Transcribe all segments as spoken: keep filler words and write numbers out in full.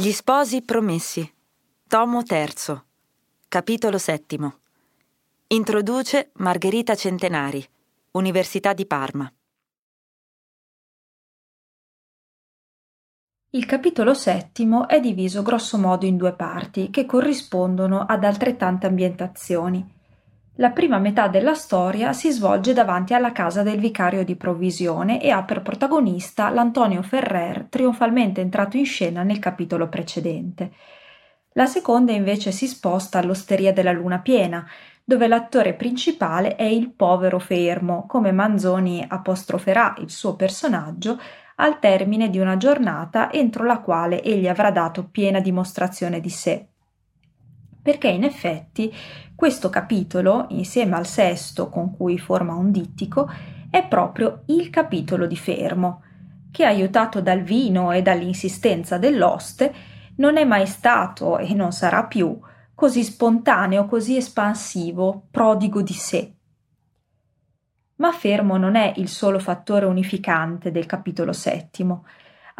Gli sposi promessi, tomo terzo, capitolo settimo. Introduce Margherita Centenari, Università di Parma. Il capitolo settimo è diviso grossomodo in due parti che corrispondono ad altrettante ambientazioni. La prima metà della storia si svolge davanti alla casa del vicario di provvisione e ha per protagonista l'Antonio Ferrer, trionfalmente entrato in scena nel capitolo precedente. La seconda invece si sposta all'Osteria della Luna Piena, dove l'attore principale è il povero Fermo, come Manzoni apostroferà il suo personaggio al termine di una giornata entro la quale egli avrà dato piena dimostrazione di sé. Perché in effetti questo capitolo, insieme al sesto con cui forma un dittico, è proprio il capitolo di Fermo, che aiutato dal vino e dall'insistenza dell'oste non è mai stato e non sarà più così spontaneo, così espansivo, prodigo di sé. Ma Fermo non è il solo fattore unificante del capitolo settimo.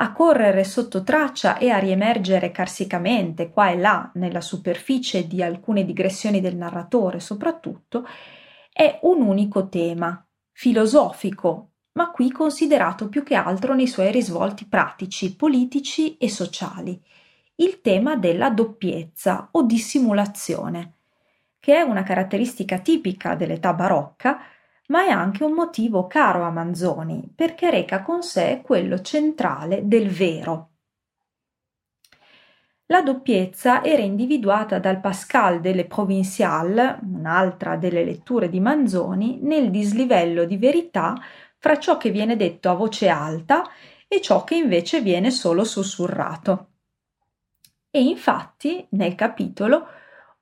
A correre sotto traccia e a riemergere carsicamente qua e là nella superficie di alcune digressioni del narratore soprattutto, è un unico tema, filosofico, ma qui considerato più che altro nei suoi risvolti pratici, politici e sociali, il tema della doppiezza o dissimulazione, che è una caratteristica tipica dell'età barocca, ma è anche un motivo caro a Manzoni, perché reca con sé quello centrale del vero. La doppiezza era individuata dal Pascal delle Provinciale, un'altra delle letture di Manzoni, nel dislivello di verità fra ciò che viene detto a voce alta e ciò che invece viene solo sussurrato. E infatti, nel capitolo,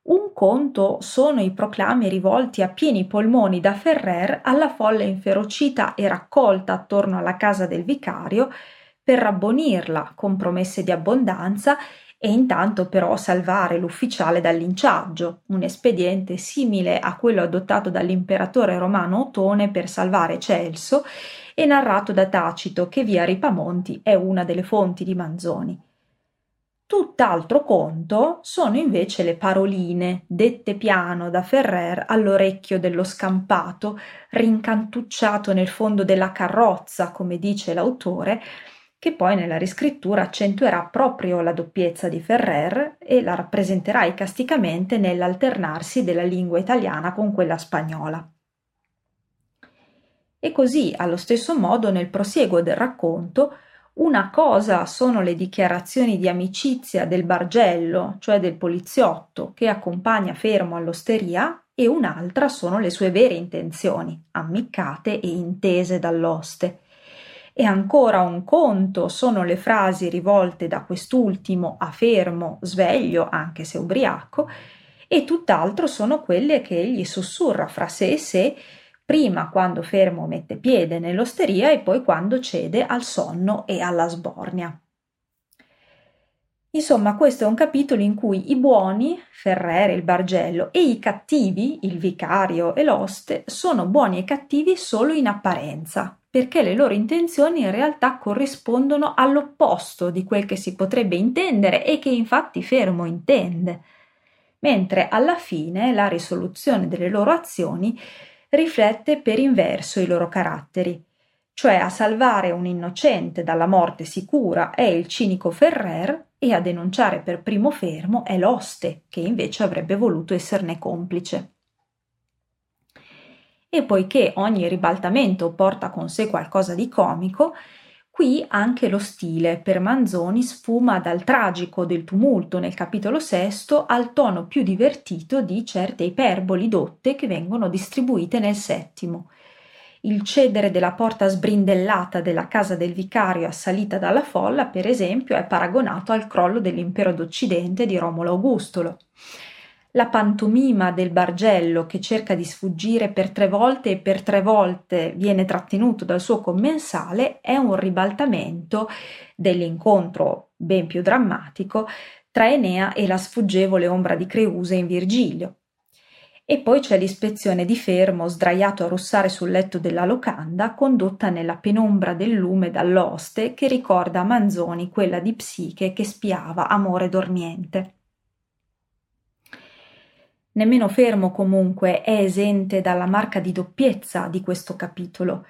un conto sono i proclami rivolti a pieni polmoni da Ferrer alla folla inferocita e raccolta attorno alla casa del vicario per rabbonirla con promesse di abbondanza e intanto però salvare l'ufficiale dal linciaggio, un espediente simile a quello adottato dall'imperatore romano Ottone per salvare Celso e narrato da Tacito, che via Ripamonti è una delle fonti di Manzoni. Tutt'altro conto sono invece le paroline dette piano da Ferrer all'orecchio dello scampato, rincantucciato nel fondo della carrozza, come dice l'autore, che poi nella riscrittura accentuerà proprio la doppiezza di Ferrer e la rappresenterà icasticamente nell'alternarsi della lingua italiana con quella spagnola. E così, allo stesso modo, nel prosieguo del racconto, una cosa sono le dichiarazioni di amicizia del Bargello, cioè del poliziotto, che accompagna Fermo all'osteria, e un'altra sono le sue vere intenzioni, ammiccate e intese dall'oste. E ancora un conto sono le frasi rivolte da quest'ultimo a Fermo, sveglio anche se ubriaco, e tutt'altro sono quelle che egli sussurra fra sé e sé, prima quando Fermo mette piede nell'osteria e poi quando cede al sonno e alla sbornia. Insomma, questo è un capitolo in cui i buoni, Ferrer e il Bargello, e i cattivi, il vicario e l'oste, sono buoni e cattivi solo in apparenza, perché le loro intenzioni in realtà corrispondono all'opposto di quel che si potrebbe intendere e che infatti Fermo intende, mentre alla fine la risoluzione delle loro azioni riflette per inverso i loro caratteri, cioè a salvare un innocente dalla morte sicura è il cinico Ferrer e a denunciare per primo Fermo è l'oste, che invece avrebbe voluto esserne complice. E poiché ogni ribaltamento porta con sé qualcosa di comico, qui anche lo stile per Manzoni sfuma dal tragico del tumulto nel capitolo sesto al tono più divertito di certe iperboli dotte che vengono distribuite nel settimo. Il cedere della porta sbrindellata della casa del vicario assalita dalla folla, per esempio, è paragonato al crollo dell'impero d'Occidente di Romolo Augustolo. La pantomima del Bargello che cerca di sfuggire per tre volte e per tre volte viene trattenuto dal suo commensale è un ribaltamento dell'incontro ben più drammatico tra Enea e la sfuggevole ombra di Creusa in Virgilio. e poi c'è l'ispezione di Fermo sdraiato a russare sul letto della locanda, condotta nella penombra del lume dall'oste, che ricorda a Manzoni quella di Psiche che spiava Amore dormiente. Nemmeno Fermo, comunque, è esente dalla marca di doppiezza di questo capitolo.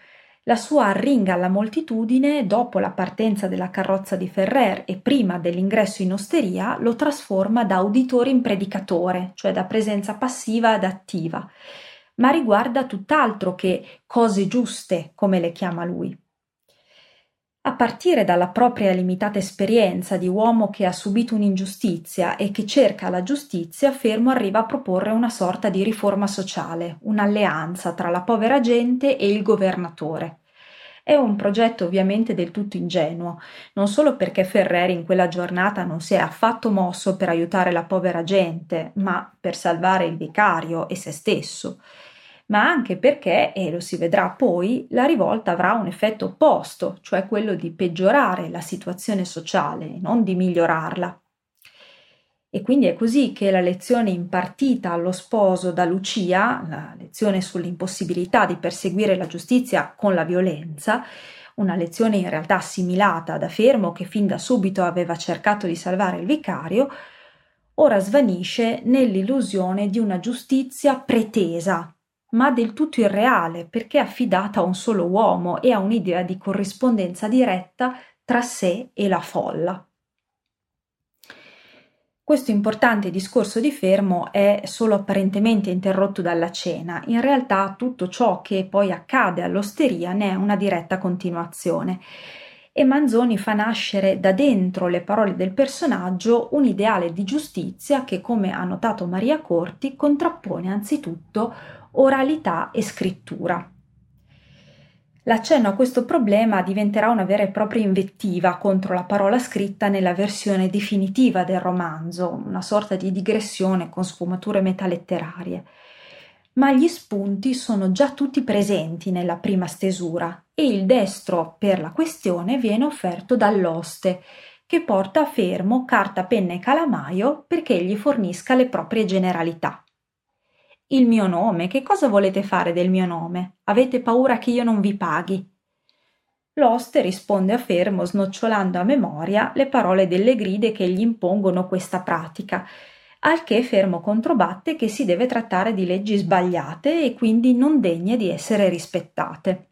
La sua arringa alla moltitudine, dopo la partenza della carrozza di Ferrer e prima dell'ingresso in osteria, lo trasforma da uditore in predicatore, cioè da presenza passiva ad attiva, ma riguarda tutt'altro che cose giuste, come le chiama lui. A partire dalla propria limitata esperienza di uomo che ha subito un'ingiustizia e che cerca la giustizia, Fermo arriva a proporre una sorta di riforma sociale, un'alleanza tra la povera gente e il governatore. È un progetto ovviamente del tutto ingenuo, non solo perché Ferrer in quella giornata non si è affatto mosso per aiutare la povera gente, ma per salvare il vicario e se stesso. Ma anche perché, e lo si vedrà poi, la rivolta avrà un effetto opposto, cioè quello di peggiorare la situazione sociale, non di migliorarla. E quindi è così che la lezione impartita allo sposo da Lucia, la lezione sull'impossibilità di perseguire la giustizia con la violenza, una lezione in realtà assimilata da Fermo che fin da subito aveva cercato di salvare il vicario, ora svanisce nell'illusione di una giustizia pretesa, ma del tutto irreale, perché affidata a un solo uomo e a un'idea di corrispondenza diretta tra sé e la folla. Questo importante discorso di Fermo è solo apparentemente interrotto dalla cena. In realtà tutto ciò che poi accade all'osteria ne è una diretta continuazione. E Manzoni fa nascere da dentro le parole del personaggio un ideale di giustizia che, come ha notato Maria Corti, contrappone anzitutto oralità e scrittura. L'accenno a questo problema diventerà una vera e propria invettiva contro la parola scritta nella versione definitiva del romanzo, una sorta di digressione con sfumature metaletterarie. Ma gli spunti sono già tutti presenti nella prima stesura e il destro per la questione viene offerto dall'oste, che porta a Fermo carta, penna e calamaio perché gli fornisca le proprie generalità. Il mio nome, che cosa volete fare del mio nome? Avete paura che io non vi paghi? L'oste risponde a Fermo snocciolando a memoria le parole delle gride che gli impongono questa pratica, al che Fermo controbatte che si deve trattare di leggi sbagliate e quindi non degne di essere rispettate.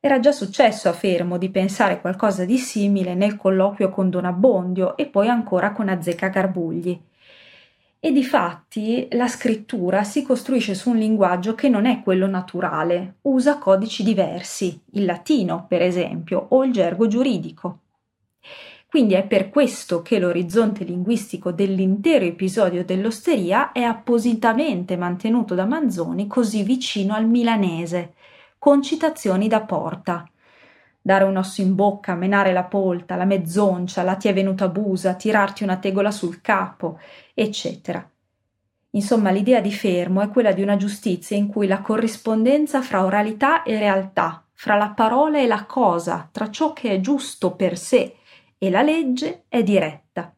Era già successo a Fermo di pensare qualcosa di simile nel colloquio con Don Abbondio e poi ancora con Azzecca-Garbugli. E difatti la scrittura si costruisce su un linguaggio che non è quello naturale, usa codici diversi, il latino per esempio, o il gergo giuridico. Quindi è per questo che l'orizzonte linguistico dell'intero episodio dell'osteria è appositamente mantenuto da Manzoni così vicino al milanese, con citazioni da Porta. Dare un osso in bocca, menare la polta, la mezzoncia, la ti è venuta busa, tirarti una tegola sul capo, eccetera. Insomma, l'idea di Fermo è quella di una giustizia in cui la corrispondenza fra oralità e realtà, fra la parola e la cosa, tra ciò che è giusto per sé e la legge, è diretta.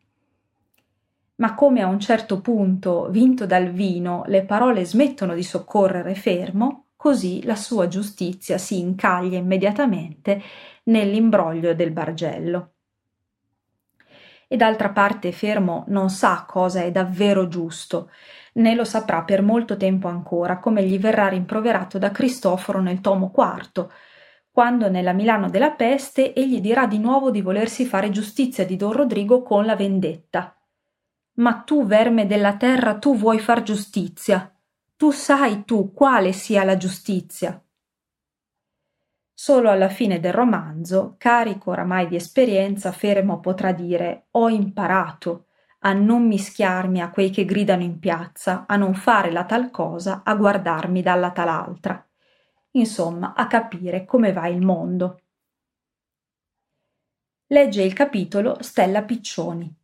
Ma come a un certo punto, vinto dal vino, le parole smettono di soccorrere Fermo, così la sua giustizia si incaglia immediatamente nell'imbroglio del bargello. E d'altra parte Fermo non sa cosa è davvero giusto, né lo saprà per molto tempo ancora, come gli verrà rimproverato da Cristoforo nel tomo quarto, quando nella Milano della peste egli dirà di nuovo di volersi fare giustizia di Don Rodrigo con la vendetta. «Ma tu, verme della terra, tu vuoi far giustizia». Tu sai tu quale sia la giustizia. Solo alla fine del romanzo, carico oramai di esperienza, Fermo potrà dire: ho imparato a non mischiarmi a quei che gridano in piazza, a non fare la tal cosa, a guardarmi dalla tal altra. Insomma, a capire come va il mondo. Legge il capitolo Stella Piccioni.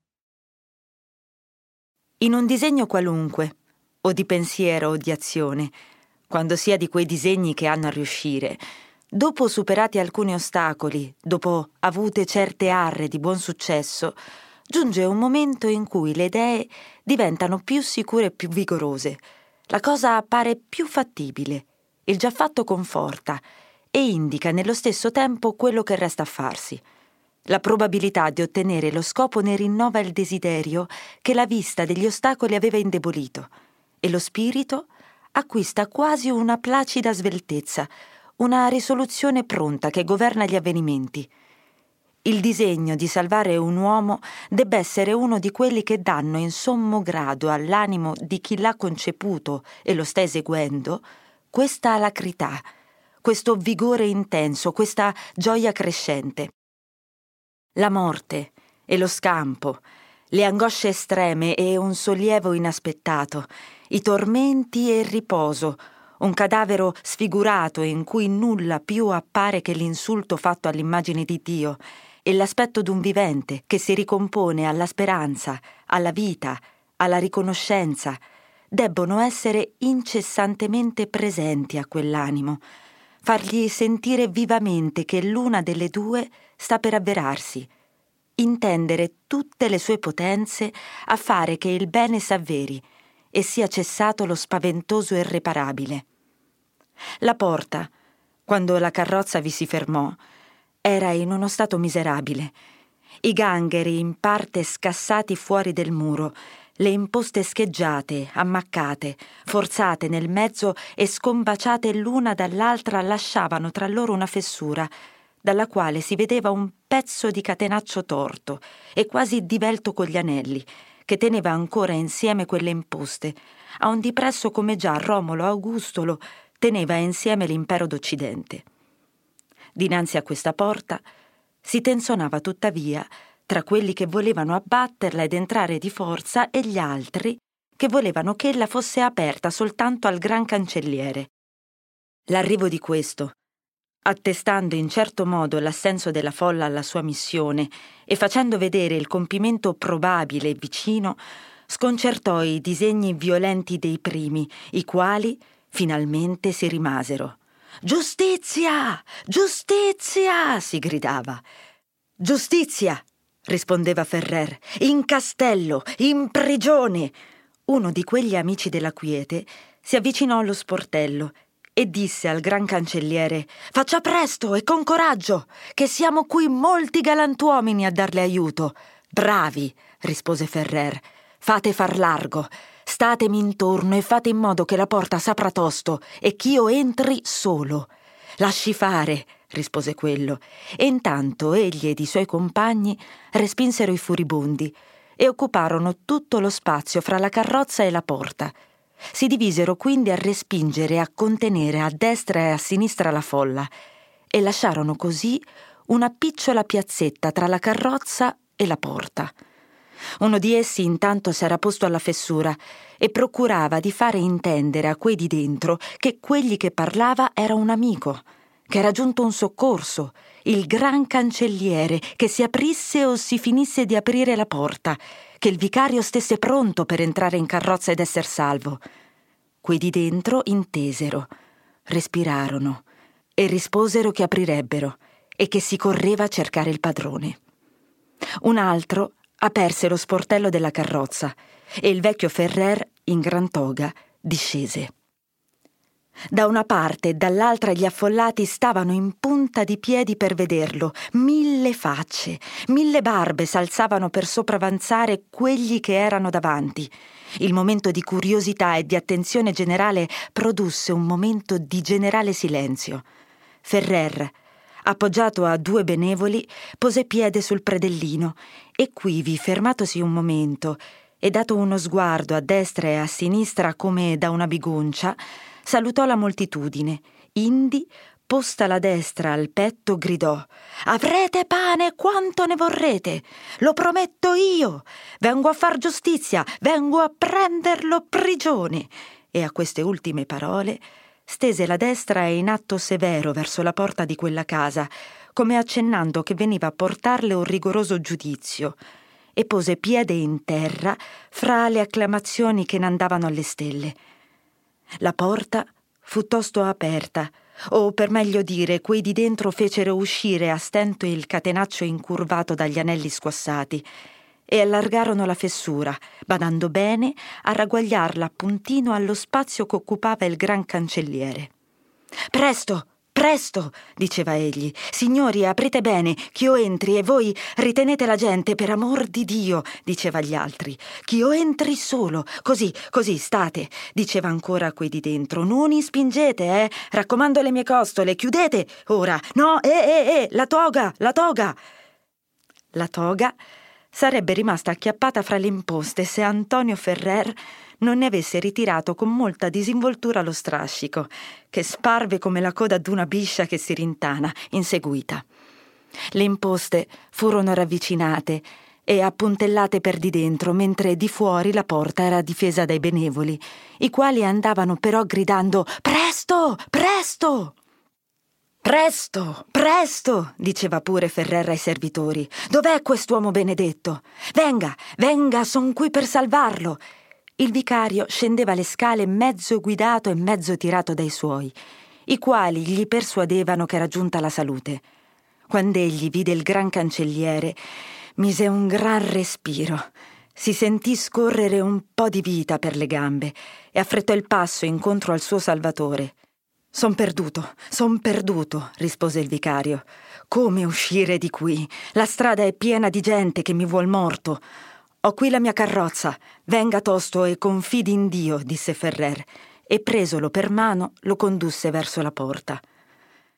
In un disegno qualunque, o di pensiero o di azione, quando sia di quei disegni che hanno a riuscire, dopo superati alcuni ostacoli, dopo avute certe arre di buon successo, giunge un momento in cui le idee diventano più sicure e più vigorose. La cosa appare più fattibile. Il già fatto conforta e indica nello stesso tempo quello che resta a farsi. La probabilità di ottenere lo scopo ne rinnova il desiderio che la vista degli ostacoli aveva indebolito, e lo spirito acquista quasi una placida sveltezza, una risoluzione pronta che governa gli avvenimenti. Il disegno di salvare un uomo debba essere uno di quelli che danno in sommo grado all'animo di chi l'ha conceputo e lo sta eseguendo questa alacrità, questo vigore intenso, questa gioia crescente. La morte e lo scampo, le angosce estreme e un sollievo inaspettato, i tormenti e il riposo, un cadavero sfigurato in cui nulla più appare che l'insulto fatto all'immagine di Dio e l'aspetto d'un vivente che si ricompone alla speranza, alla vita, alla riconoscenza, debbono essere incessantemente presenti a quell'animo, fargli sentire vivamente che l'una delle due sta per avverarsi, intendere tutte le sue potenze a fare che il bene s'avveri e sia cessato lo spaventoso e irreparabile. La Porta, quando la carrozza vi si fermò, era in uno stato miserabile. I gangheri in parte scassati fuori del muro, le imposte scheggiate, ammaccate, forzate nel mezzo e scombaciate l'una dall'altra lasciavano tra loro una fessura, dalla quale si vedeva un pezzo di catenaccio torto e quasi divelto con gli anelli, che teneva ancora insieme quelle imposte, a un dipresso come già Romolo Augustolo teneva insieme l'impero d'Occidente. Dinanzi a questa porta si tenzonava tuttavia tra quelli che volevano abbatterla ed entrare di forza e gli altri che volevano che ella fosse aperta soltanto al gran cancelliere. L'arrivo di questo, attestando in certo modo l'assenso della folla alla sua missione e facendo vedere il compimento probabile e vicino, sconcertò i disegni violenti dei primi, i quali finalmente si rimasero. «Giustizia! Giustizia!» si gridava. «Giustizia!» rispondeva Ferrer, «in castello, in prigione!» Uno di quegli amici della quiete si avvicinò allo sportello e disse al gran cancelliere: «Faccia presto e con coraggio, che siamo qui molti galantuomini a darle aiuto». «Bravi», rispose Ferrer, «fate far largo, statemi intorno e fate in modo che la porta s'apra tosto e ch'io entri solo». «Lasci fare», rispose quello, e intanto egli ed i suoi compagni respinsero i furibondi e occuparono tutto lo spazio fra la carrozza e la porta. Si divisero quindi a respingere e a contenere a destra e a sinistra la folla e lasciarono così una piccola piazzetta tra la carrozza e la porta. Uno di essi intanto s'era posto alla fessura e procurava di fare intendere a quei di dentro che quelli che parlava era un amico, che era giunto un soccorso, il gran cancelliere, che si aprisse o si finisse di aprire la porta, che il vicario stesse pronto per entrare in carrozza ed esser salvo. Quei di dentro intesero, respirarono e risposero che aprirebbero e che si correva a cercare il padrone. Un altro aperse lo sportello della carrozza e il vecchio Ferrer, in gran toga, discese. Da una parte e dall'altra gli affollati stavano in punta di piedi per vederlo. Mille facce, mille barbe s'alzavano per sopravanzare quelli che erano davanti. Il momento di curiosità e di attenzione generale produsse un momento di generale silenzio. Ferrer, appoggiato a due benevoli, pose piede sul predellino e quivi, fermatosi un momento e dato uno sguardo a destra e a sinistra come da una bigoncia, salutò la moltitudine. Indi, posta la destra al petto, gridò: «Avrete pane quanto ne vorrete! Lo prometto io! Vengo a far giustizia! Vengo a prenderlo prigione!» E a queste ultime parole stese la destra in atto severo verso la porta di quella casa, come accennando che veniva a portarle un rigoroso giudizio, e pose piede in terra fra le acclamazioni che n'andavano alle stelle. La porta fu tosto aperta, o per meglio dire, quei di dentro fecero uscire a stento il catenaccio incurvato dagli anelli squassati e allargarono la fessura, badando bene a ragguagliarla appuntino allo spazio che occupava il gran cancelliere. «Presto, presto!» diceva egli. «Signori, aprite bene, ch'io entri, e voi ritenete la gente, per amor di Dio!» diceva agli altri. «Ch'io entri solo, così, così, state!» diceva ancora a quei di dentro. «Non spingete, eh! Raccomando le mie costole, chiudete ora! No, eh, eh, eh! La toga, la toga!» La toga sarebbe rimasta acchiappata fra le imposte se Antonio Ferrer non ne avesse ritirato con molta disinvoltura lo strascico, che sparve come la coda d'una biscia che si rintana, inseguita. Le imposte furono ravvicinate e appuntellate per di dentro, mentre di fuori la porta era difesa dai benevoli, i quali andavano però gridando «Presto! Presto!» «Presto, presto!» diceva pure Ferrer ai servitori. «Dov'è quest'uomo benedetto? Venga, venga, son qui per salvarlo!» Il vicario scendeva le scale mezzo guidato e mezzo tirato dai suoi, i quali gli persuadevano che era giunta la salute. Quando egli vide il gran cancelliere, mise un gran respiro. Si sentì scorrere un po' di vita per le gambe e affrettò il passo incontro al suo salvatore. «Son perduto, son perduto», rispose il vicario. «Come uscire di qui? La strada è piena di gente che mi vuol morto. Ho qui la mia carrozza. Venga tosto e confidi in Dio», disse Ferrer, e presolo per mano lo condusse verso la porta.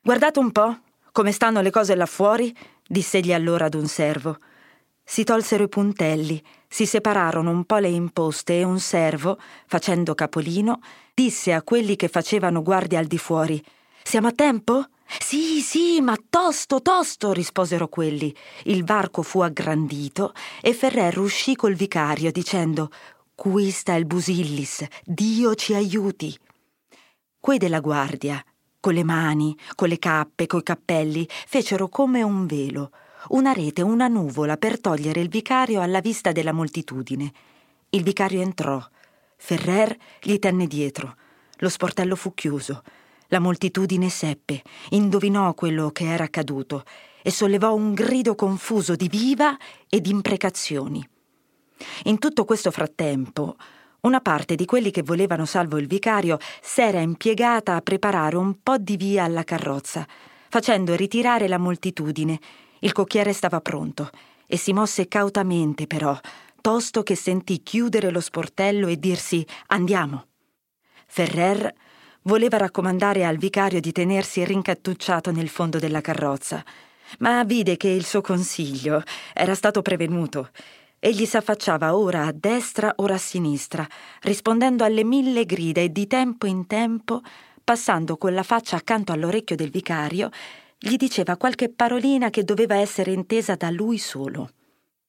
«Guardate un po' come stanno le cose là fuori», dissegli allora ad un servo. Si tolsero i puntelli, si separarono un po' le imposte e un servo, facendo capolino, disse a quelli che facevano guardia al di fuori: «Siamo a tempo?» «Sì, sì, ma tosto, tosto!» risposero quelli. Il varco fu aggrandito e Ferrer uscì col vicario dicendo: «Qui sta il Busillis, Dio ci aiuti!» Quei della guardia, con le mani, con le cappe, coi cappelli, fecero come un velo, una rete, una nuvola per togliere il vicario alla vista della moltitudine. Il vicario entrò. Ferrer gli tenne dietro. Lo sportello fu chiuso. La moltitudine seppe, indovinò quello che era accaduto e sollevò un grido confuso di viva e di imprecazioni. In tutto questo frattempo, una parte di quelli che volevano salvo il vicario s'era impiegata a preparare un po' di via alla carrozza, facendo ritirare la moltitudine. Il cocchiere stava pronto e si mosse cautamente, però, tosto che sentì chiudere lo sportello e dirsi «Andiamo». Ferrer voleva raccomandare al vicario di tenersi rincattucciato nel fondo della carrozza, ma vide che il suo consiglio era stato prevenuto. Egli s'affacciava ora a destra, ora a sinistra, rispondendo alle mille grida e di tempo in tempo, passando con la faccia accanto all'orecchio del vicario, gli diceva qualche parolina che doveva essere intesa da lui solo.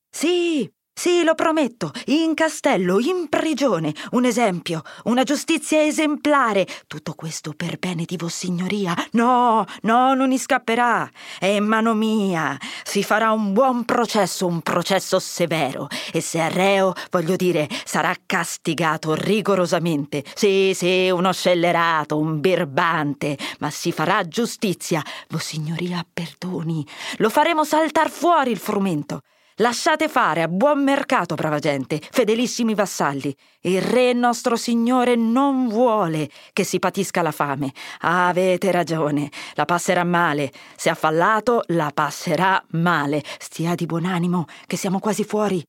«Sì, sì, lo prometto, in castello, in prigione, un esempio, una giustizia esemplare, tutto questo per bene di Vossignoria. No, no, non scapperà, è in mano mia, si farà un buon processo, un processo severo, e se è reo, voglio dire, sarà castigato rigorosamente. Sì, sì, uno scellerato, un birbante, ma si farà giustizia. Vossignoria perdoni, lo faremo saltar fuori il frumento. Lasciate fare a buon mercato, brava gente, fedelissimi vassalli. Il re nostro signore non vuole che si patisca la fame. Avete ragione, la passerà male. Se ha fallato, la passerà male. Stia di buon animo, che siamo quasi fuori».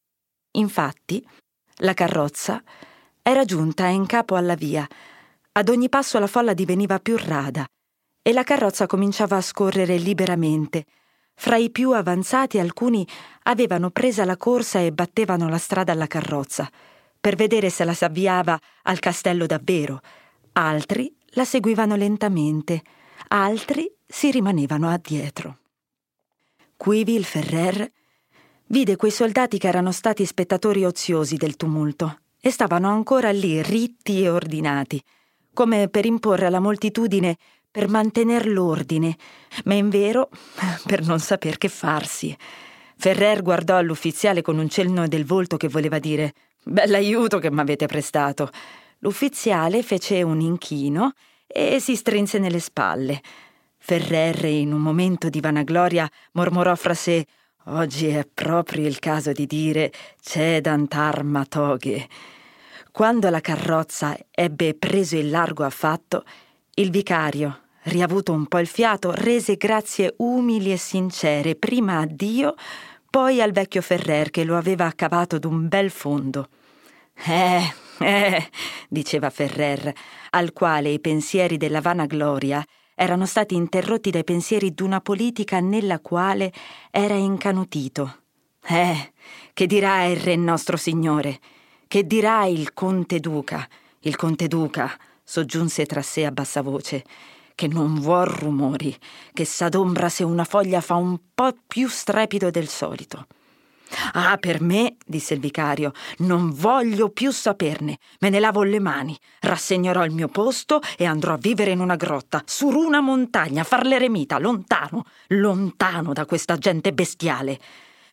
Infatti, la carrozza era giunta in capo alla via. Ad ogni passo la folla diveniva più rada e la carrozza cominciava a scorrere liberamente. Fra i più avanzati alcuni avevano presa la corsa e battevano la strada alla carrozza, per vedere se la s'avviava al castello davvero. Altri la seguivano lentamente, altri si rimanevano addietro. Quivi il Ferrer vide quei soldati che erano stati spettatori oziosi del tumulto e stavano ancora lì ritti e ordinati, come per imporre alla moltitudine, per mantener l'ordine, ma invero per non saper che farsi. Ferrer guardò all'ufficiale con un cenno del volto che voleva dire «Bell'aiuto che m'avete prestato». L'ufficiale fece un inchino e si strinse nelle spalle. Ferrer, in un momento di vanagloria, mormorò fra sé Oggi è proprio il caso di dire «cedant arma toghe». Quando la carrozza ebbe preso il largo affatto, il vicario, riavuto un po' il fiato, rese grazie umili e sincere, prima a Dio, poi al vecchio Ferrer che lo aveva accavato d'un bel fondo. «Eh, eh», diceva Ferrer, al quale i pensieri della vanagloria erano stati interrotti dai pensieri d'una politica nella quale era incanutito. Eh, che dirà il re nostro signore? Che dirà il conte duca? Il conte duca, soggiunse tra sé a bassa voce, che non vuol rumori, che s'adombra se una foglia fa un po' più strepido del solito. «Ah, per me», disse il vicario, «non voglio più saperne, me ne lavo le mani, rassegnerò il mio posto e andrò a vivere in una grotta, su una montagna, a far l'eremita, lontano, lontano da questa gente bestiale.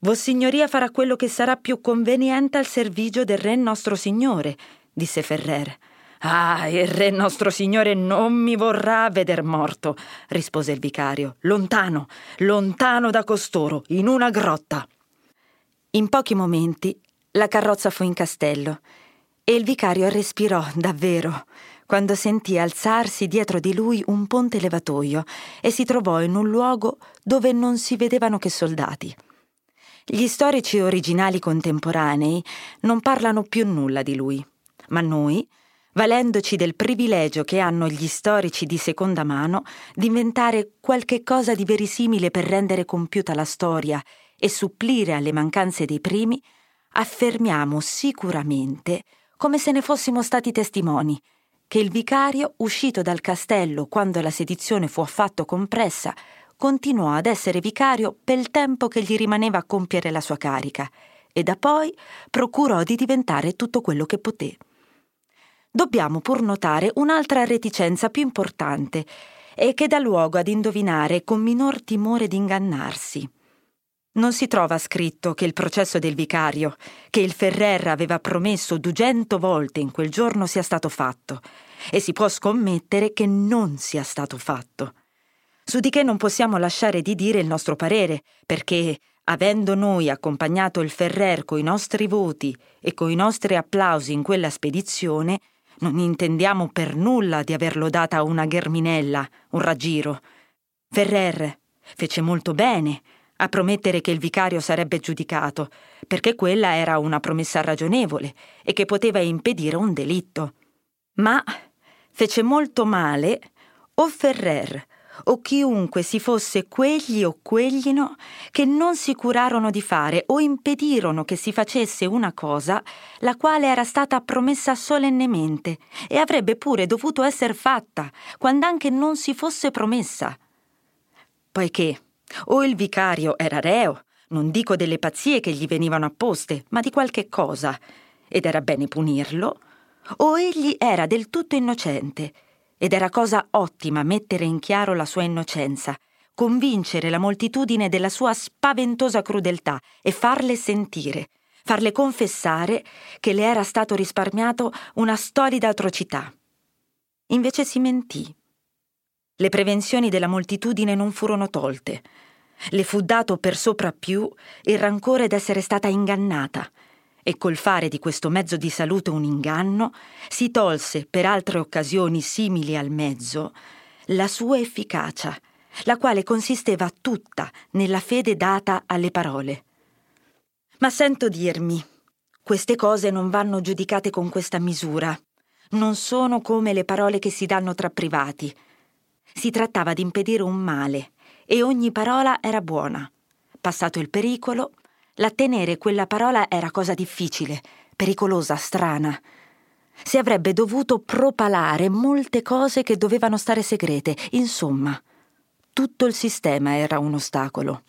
Vossignoria farà quello che sarà più conveniente al servigio del re nostro signore», disse Ferrer. «Ah, il re nostro signore non mi vorrà veder morto», rispose il vicario, «lontano, lontano da costoro, in una grotta». In pochi momenti la carrozza fu in castello e il vicario respirò davvero quando sentì alzarsi dietro di lui un ponte levatoio e si trovò in un luogo dove non si vedevano che soldati. Gli storici originali contemporanei non parlano più nulla di lui, ma noi, valendoci del privilegio che hanno gli storici di seconda mano di inventare qualche cosa di verisimile per rendere compiuta la storia e supplire alle mancanze dei primi, affermiamo sicuramente, come se ne fossimo stati testimoni, che il vicario, uscito dal castello quando la sedizione fu affatto compressa, continuò ad essere vicario pel tempo che gli rimaneva a compiere la sua carica, e da poi procurò di diventare tutto quello che poté. Dobbiamo pur notare un'altra reticenza più importante, e che dà luogo ad indovinare con minor timore di ingannarsi. Non si trova scritto che il processo del vicario, che il Ferrer aveva promesso dugento volte in quel giorno, sia stato fatto, e si può scommettere che non sia stato fatto. Su di che non possiamo lasciare di dire il nostro parere, perché, avendo noi accompagnato il Ferrer coi nostri voti e coi nostri applausi in quella spedizione, non intendiamo per nulla di averlo data una gherminella, un raggiro. Ferrer fece molto bene a promettere che il vicario sarebbe giudicato, perché quella era una promessa ragionevole e che poteva impedire un delitto. Ma fece molto male o Ferrer o chiunque si fosse quegli o queglino che non si curarono di fare o impedirono che si facesse una cosa la quale era stata promessa solennemente e avrebbe pure dovuto essere fatta, quand'anche non si fosse promessa. Poiché o il vicario era reo, non dico delle pazzie che gli venivano apposte, ma di qualche cosa, ed era bene punirlo, o egli era del tutto innocente, ed era cosa ottima mettere in chiaro la sua innocenza, convincere la moltitudine della sua spaventosa crudeltà e farle sentire, farle confessare che le era stato risparmiato una stolida atrocità. Invece si mentì. Le prevenzioni della moltitudine non furono tolte. Le fu dato per sopra più il rancore d'essere stata ingannata, e col fare di questo mezzo di salute un inganno, si tolse, per altre occasioni simili al mezzo, la sua efficacia, la quale consisteva tutta nella fede data alle parole. Ma sento dirmi, queste cose non vanno giudicate con questa misura, non sono come le parole che si danno tra privati. Si trattava di impedire un male e ogni parola era buona. Passato il pericolo, l'attenere quella parola era cosa difficile, pericolosa, strana. Si avrebbe dovuto propalare molte cose che dovevano stare segrete. Insomma, tutto il sistema era un ostacolo.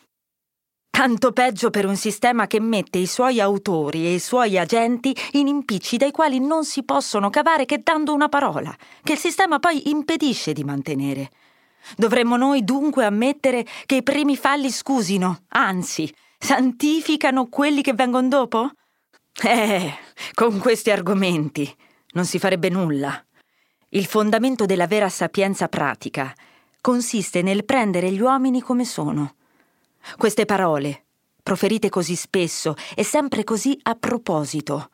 Tanto peggio per un sistema che mette i suoi autori e i suoi agenti in impicci dai quali non si possono cavare che dando una parola, che il sistema poi impedisce di mantenere. Dovremmo noi dunque ammettere che i primi falli scusino, anzi, santificano quelli che vengono dopo? Eh, con questi argomenti non si farebbe nulla. Il fondamento della vera sapienza pratica consiste nel prendere gli uomini come sono. Queste parole, proferite così spesso e sempre così a proposito.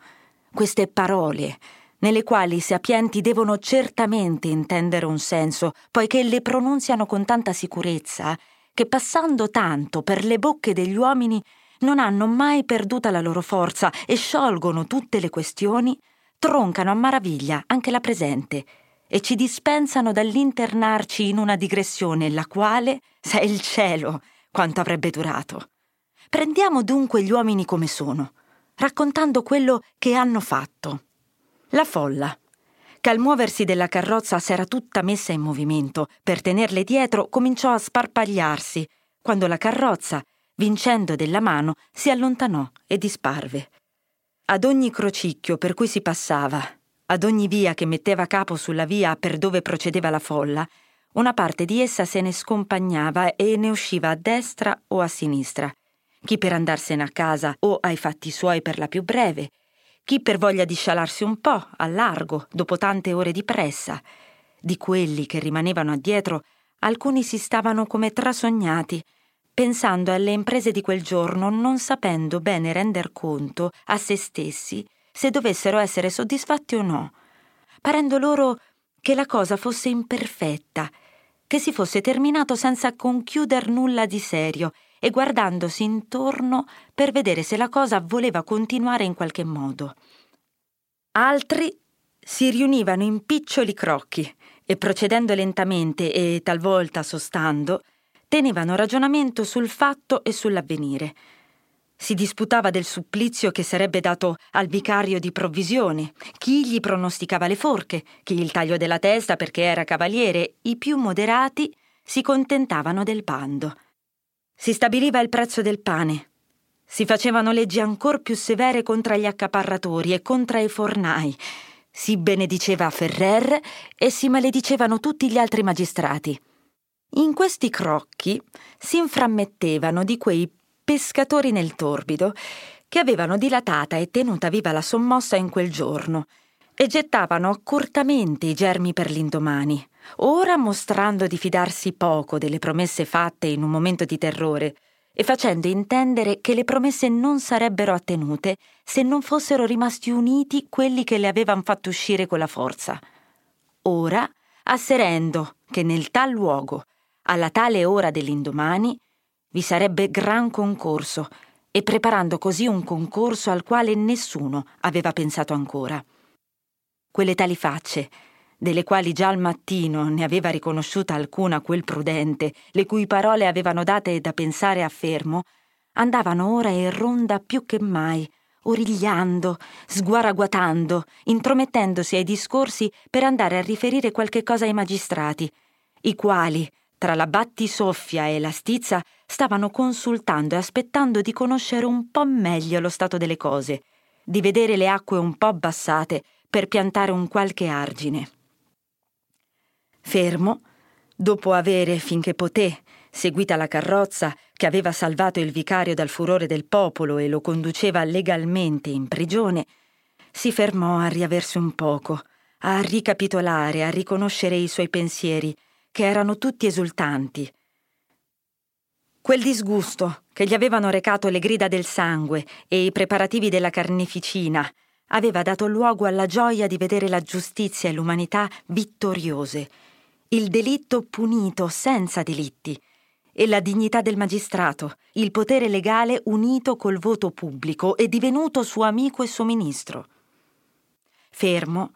Queste parole, nelle quali i sapienti devono certamente intendere un senso, poiché le pronunziano con tanta sicurezza che, passando tanto per le bocche degli uomini, non hanno mai perduta la loro forza e sciolgono tutte le questioni, troncano a maraviglia anche la presente e ci dispensano dall'internarci in una digressione la quale sa il cielo quanto avrebbe durato. Prendiamo dunque gli uomini come sono, raccontando quello che hanno fatto. La folla, che al muoversi della carrozza s'era tutta messa in movimento per tenerle dietro, cominciò a sparpagliarsi quando la carrozza, vincendo della mano, si allontanò e disparve. Ad ogni crocicchio per cui si passava, ad ogni via che metteva capo sulla via per dove procedeva la folla, una parte di essa se ne scompagnava e ne usciva a destra o a sinistra, chi per andarsene a casa o ai fatti suoi per la più breve, chi per voglia di scialarsi un po' a largo dopo tante ore di pressa. Di quelli che rimanevano addietro, alcuni si stavano come trasognati, pensando alle imprese di quel giorno, non sapendo bene render conto a se stessi se dovessero essere soddisfatti o no, parendo loro che la cosa fosse imperfetta, che si fosse terminato senza conchiuder nulla di serio e guardandosi intorno per vedere se la cosa voleva continuare in qualche modo. Altri si riunivano in piccioli crocchi e, procedendo lentamente e talvolta sostando, tenevano ragionamento sul fatto e sull'avvenire. Si disputava del supplizio che sarebbe dato al vicario di provvisione, chi gli pronosticava le forche, chi il taglio della testa perché era cavaliere. I più moderati si contentavano del bando. Si stabiliva il prezzo del pane. Si facevano leggi ancor più severe contro gli accaparratori e contro i fornai. Si benediceva Ferrer e si maledicevano tutti gli altri magistrati. In questi crocchi si inframmettevano di quei pescatori nel torbido che avevano dilatata e tenuta viva la sommossa in quel giorno e gettavano accortamente i germi per l'indomani, ora mostrando di fidarsi poco delle promesse fatte in un momento di terrore e facendo intendere che le promesse non sarebbero attenute se non fossero rimasti uniti quelli che le avevano fatto uscire con la forza. Ora, asserendo che nel tal luogo, alla tale ora dell'indomani, vi sarebbe gran concorso, e preparando così un concorso al quale nessuno aveva pensato ancora. Quelle tali facce, delle quali già al mattino ne aveva riconosciuta alcuna quel prudente, le cui parole avevano date da pensare a Fermo, andavano ora in ronda più che mai, origliando, sguaraguatando, intromettendosi ai discorsi per andare a riferire qualche cosa ai magistrati, i quali, tra la battisoffia e la stizza, stavano consultando e aspettando di conoscere un po' meglio lo stato delle cose, di vedere le acque un po' abbassate per piantare un qualche argine. Fermo, dopo avere, finché poté, seguita la carrozza che aveva salvato il vicario dal furore del popolo e lo conduceva legalmente in prigione, si fermò a riaversi un poco, a ricapitolare, a riconoscere i suoi pensieri, che erano tutti esultanti. Quel disgusto che gli avevano recato le grida del sangue e i preparativi della carneficina aveva dato luogo alla gioia di vedere la giustizia e l'umanità vittoriose, il delitto punito senza delitti e la dignità del magistrato, il potere legale unito col voto pubblico e divenuto suo amico e suo ministro. Fermo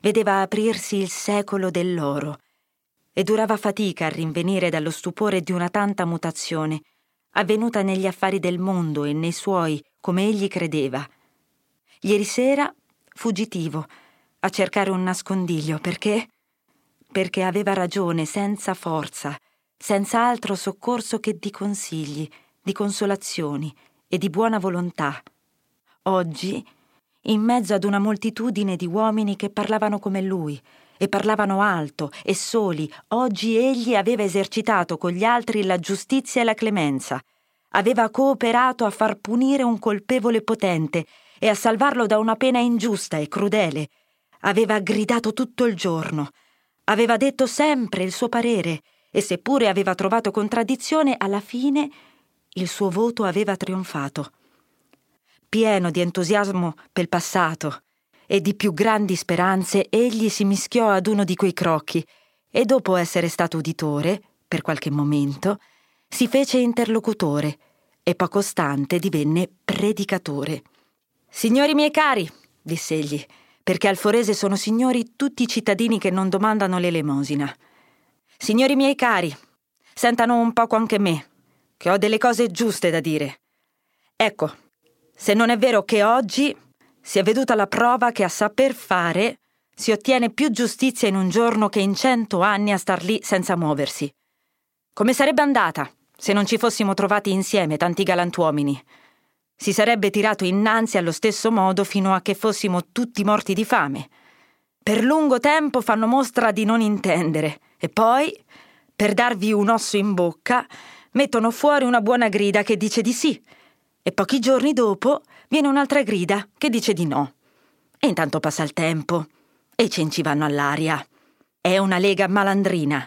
vedeva aprirsi il secolo dell'oro e durava fatica a rinvenire dallo stupore di una tanta mutazione avvenuta negli affari del mondo e nei suoi, come egli credeva. Ieri sera, fuggitivo, a cercare un nascondiglio, perché? Perché aveva ragione senza forza, senza altro soccorso che di consigli, di consolazioni e di buona volontà. Oggi, in mezzo ad una moltitudine di uomini che parlavano come lui, e parlavano alto e soli, oggi egli aveva esercitato con gli altri la giustizia e la clemenza, aveva cooperato a far punire un colpevole potente e a salvarlo da una pena ingiusta e crudele, aveva gridato tutto il giorno, aveva detto sempre il suo parere e, seppure aveva trovato contraddizione, alla fine il suo voto aveva trionfato. Pieno di entusiasmo pel passato e di più grandi speranze, egli si mischiò ad uno di quei crocchi e, dopo essere stato uditore, per qualche momento, si fece interlocutore e poco stante divenne predicatore. «Signori miei cari», disse egli, «perché al Forese sono signori tutti i cittadini che non domandano l'elemosina. Signori miei cari, sentano un poco anche me, che ho delle cose giuste da dire. Ecco, se non è vero che oggi si è veduta la prova che a saper fare si ottiene più giustizia in un giorno che in cento anni a star lì senza muoversi. Come sarebbe andata se non ci fossimo trovati insieme tanti galantuomini? Si sarebbe tirato innanzi allo stesso modo fino a che fossimo tutti morti di fame. Per lungo tempo fanno mostra di non intendere e poi, per darvi un osso in bocca, mettono fuori una buona grida che dice di sì e pochi giorni dopo viene un'altra grida che dice di no. E intanto passa il tempo e i cenci vanno all'aria. È una lega malandrina.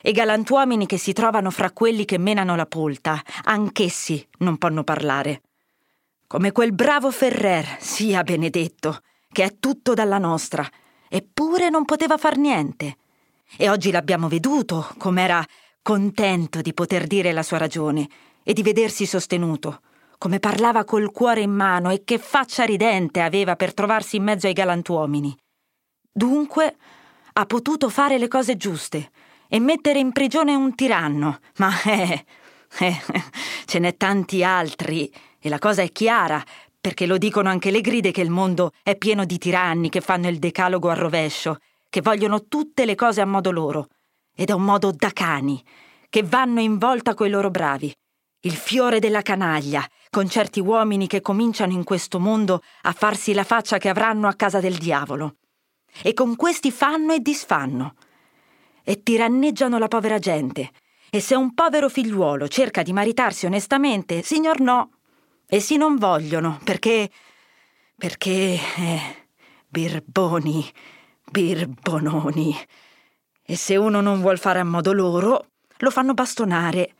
E galantuomini che si trovano fra quelli che menano la polta, anch'essi non possono parlare. Come quel bravo Ferrer, sia benedetto, che è tutto dalla nostra, eppure non poteva far niente. E oggi l'abbiamo veduto, com'era contento di poter dire la sua ragione e di vedersi sostenuto. Come parlava col cuore in mano e che faccia ridente aveva per trovarsi in mezzo ai galantuomini. Dunque ha potuto fare le cose giuste e mettere in prigione un tiranno, ma eh, eh, ce n'è tanti altri e la cosa è chiara, perché lo dicono anche le gride che il mondo è pieno di tiranni che fanno il decalogo al rovescio, che vogliono tutte le cose a modo loro ed è un modo da cani, che vanno in volta coi loro bravi. Il fiore della canaglia, con certi uomini che cominciano in questo mondo a farsi la faccia che avranno a casa del diavolo. E con questi fanno e disfanno. E tiranneggiano la povera gente. E se un povero figliuolo cerca di maritarsi onestamente, signor no. E si non vogliono, perché... perché... Eh, birboni, birbononi. E se uno non vuol fare a modo loro, lo fanno bastonare.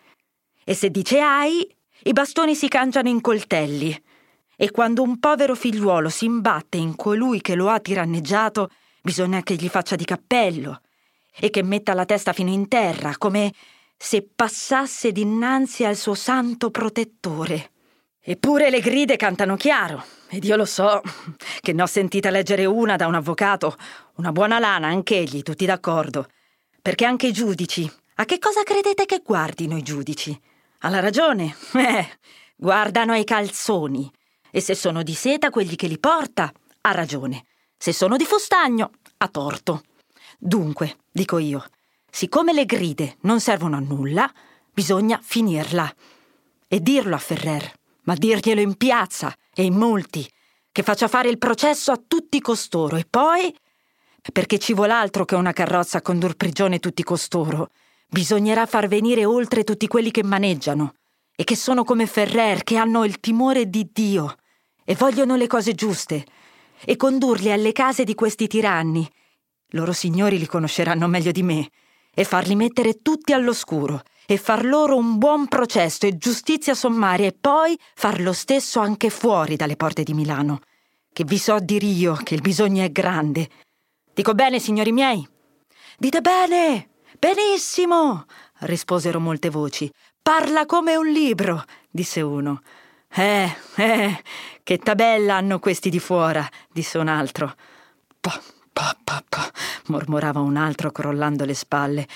E se dice ai, i bastoni si cangiano in coltelli. E quando un povero figliuolo si imbatte in colui che lo ha tiranneggiato, bisogna che gli faccia di cappello e che metta la testa fino in terra, come se passasse dinanzi al suo santo protettore. Eppure le gride cantano chiaro, ed io lo so, che ne ho sentita leggere una da un avvocato, una buona lana anch'egli, tutti d'accordo. Perché anche i giudici, a che cosa credete che guardino i giudici? Alla ragione, eh, guardano ai calzoni. E se sono di seta quelli che li porta, ha ragione. Se sono di fustagno, ha torto. Dunque, dico io, siccome le gride non servono a nulla, bisogna finirla. E dirlo a Ferrer, ma dirglielo in piazza e in molti, che faccia fare il processo a tutti costoro. E poi, perché ci vuol altro che una carrozza a condur prigione tutti costoro, bisognerà far venire oltre tutti quelli che maneggiano e che sono come Ferrer, che hanno il timore di Dio e vogliono le cose giuste, e condurli alle case di questi tiranni. Loro signori li conosceranno meglio di me, e farli mettere tutti all'oscuro e far loro un buon processo e giustizia sommaria, e poi far lo stesso anche fuori dalle porte di Milano, che vi so dir io che il bisogno è grande. Dico bene, signori miei? Dite bene! Benissimo! Risposero molte voci. Parla come un libro, disse uno. Eh, eh, che tabella hanno questi di fuora, disse un altro. Pah, pah, pah, pah, mormorava un altro crollando le spalle.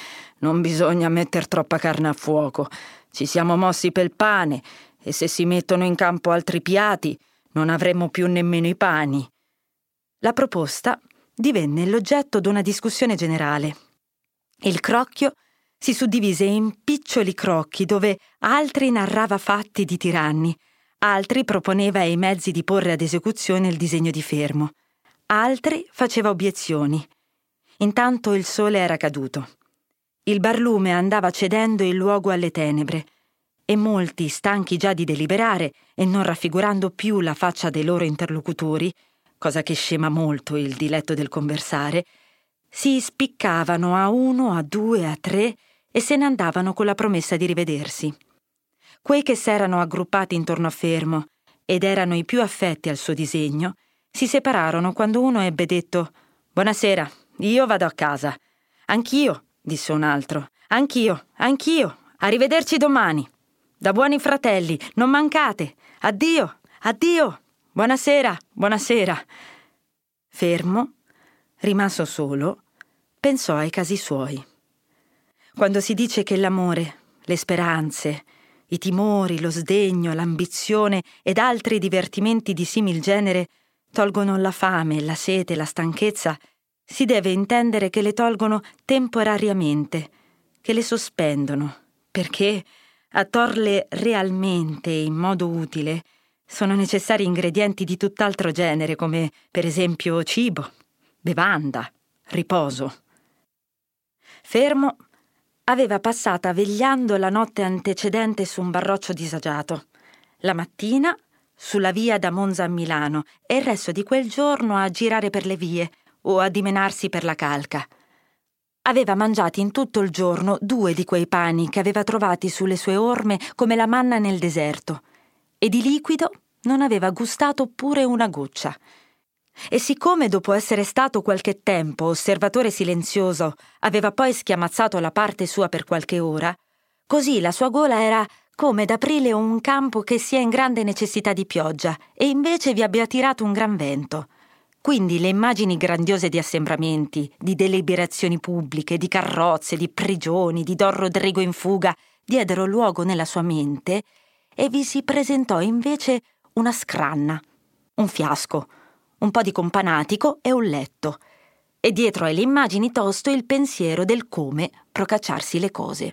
Non bisogna metter troppa carne a fuoco. Ci siamo mossi pel pane e se si mettono in campo altri piatti non avremo più nemmeno i pani. La proposta divenne l'oggetto d'una discussione generale. Il crocchio si suddivise in piccioli crocchi dove altri narrava fatti di tiranni, altri proponeva ai mezzi di porre ad esecuzione il disegno di Fermo, altri faceva obiezioni. Intanto il sole era caduto. Il barlume andava cedendo il luogo alle tenebre e molti, stanchi già di deliberare e non raffigurando più la faccia dei loro interlocutori, cosa che scema molto il diletto del conversare, si spiccavano a uno, a due, a tre e se ne andavano con la promessa di rivedersi. quei che s'erano aggruppati intorno a Fermo ed erano i più affetti al suo disegno, si separarono quando uno ebbe detto «Buonasera, io vado a casa». «Anch'io», disse un altro, «anch'io, anch'io, arrivederci domani». «Da buoni fratelli, non mancate, addio, addio, buonasera, buonasera». Fermo, rimasto solo, pensò ai casi suoi. Quando si dice che l'amore, le speranze, i timori, lo sdegno, l'ambizione ed altri divertimenti di simil genere tolgono la fame, la sete, la stanchezza, si deve intendere che le tolgono temporariamente, che le sospendono, perché a torle realmente e in modo utile sono necessari ingredienti di tutt'altro genere, come per esempio cibo, bevanda, riposo. Fermo aveva passata vegliando la notte antecedente su un barroccio disagiato, la mattina sulla via da Monza a Milano e il resto di quel giorno a girare per le vie o a dimenarsi per la calca. Aveva mangiato in tutto il giorno due di quei pani che aveva trovati sulle sue orme come la manna nel deserto, e di liquido non aveva gustato pure una goccia. E siccome dopo essere stato qualche tempo osservatore silenzioso aveva poi schiamazzato la parte sua per qualche ora, così la sua gola era come d'aprile o un campo che sia in grande necessità di pioggia e invece vi abbia tirato un gran vento. Quindi le immagini grandiose di assembramenti, di deliberazioni pubbliche, di carrozze, di prigioni, di Don Rodrigo in fuga diedero luogo nella sua mente e vi si presentò invece una scranna, un fiasco, un po' di companatico e un letto, e dietro alle immagini tosto il pensiero del come procacciarsi le cose.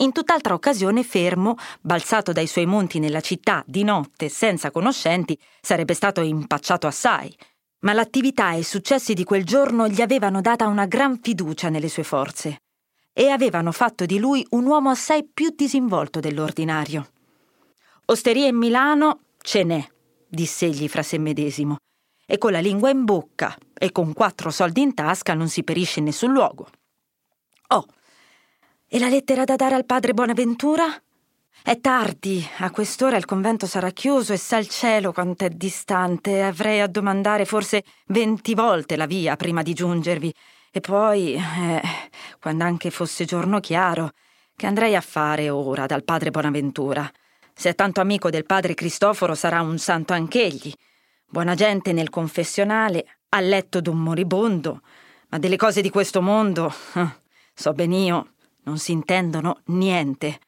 In tutt'altra occasione Fermo, balzato dai suoi monti nella città di notte senza conoscenti, sarebbe stato impacciato assai, ma l'attività e i successi di quel giorno gli avevano data una gran fiducia nelle sue forze e avevano fatto di lui un uomo assai più disinvolto dell'ordinario. «Osteria in Milano ce n'è», diss'egli fra sé medesimo, «e con la lingua in bocca e con quattro soldi in tasca non si perisce in nessun luogo. Oh, e la lettera da dare al padre Bonaventura? È tardi, a quest'ora il convento sarà chiuso e sa il cielo quant'è distante, avrei a domandare forse venti volte la via prima di giungervi, e poi, eh, quando anche fosse giorno chiaro, che andrei a fare ora dal padre Bonaventura? Se è tanto amico del padre Cristoforo sarà un santo anch'egli, buona gente nel confessionale, a letto d'un moribondo, ma delle cose di questo mondo, eh, so ben io, non si intendono niente.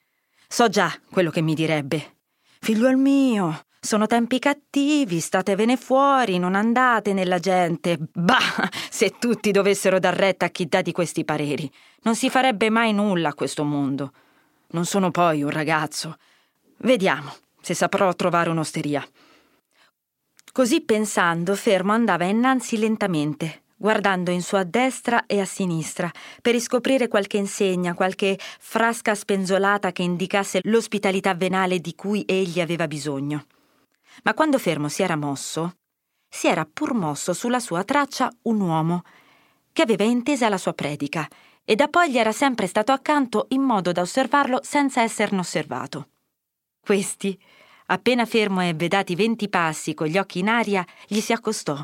So già quello che mi direbbe. Figliuol mio, sono tempi cattivi, statevene fuori, non andate nella gente. Bah, se tutti dovessero dar retta a chi dà di questi pareri, non si farebbe mai nulla a questo mondo. Non sono poi un ragazzo. Vediamo se saprò trovare un'osteria». Così pensando, Fermo andava innanzi lentamente, guardando in su a destra e a sinistra, per riscoprire qualche insegna, qualche frasca spenzolata che indicasse l'ospitalità venale di cui egli aveva bisogno. Ma quando Fermo si era mosso, si era pur mosso sulla sua traccia un uomo, che aveva intesa la sua predica, e da poi gli era sempre stato accanto in modo da osservarlo senza esserne osservato. Questi, appena Fermo ebbe dati venti passi con gli occhi in aria, gli si accostò.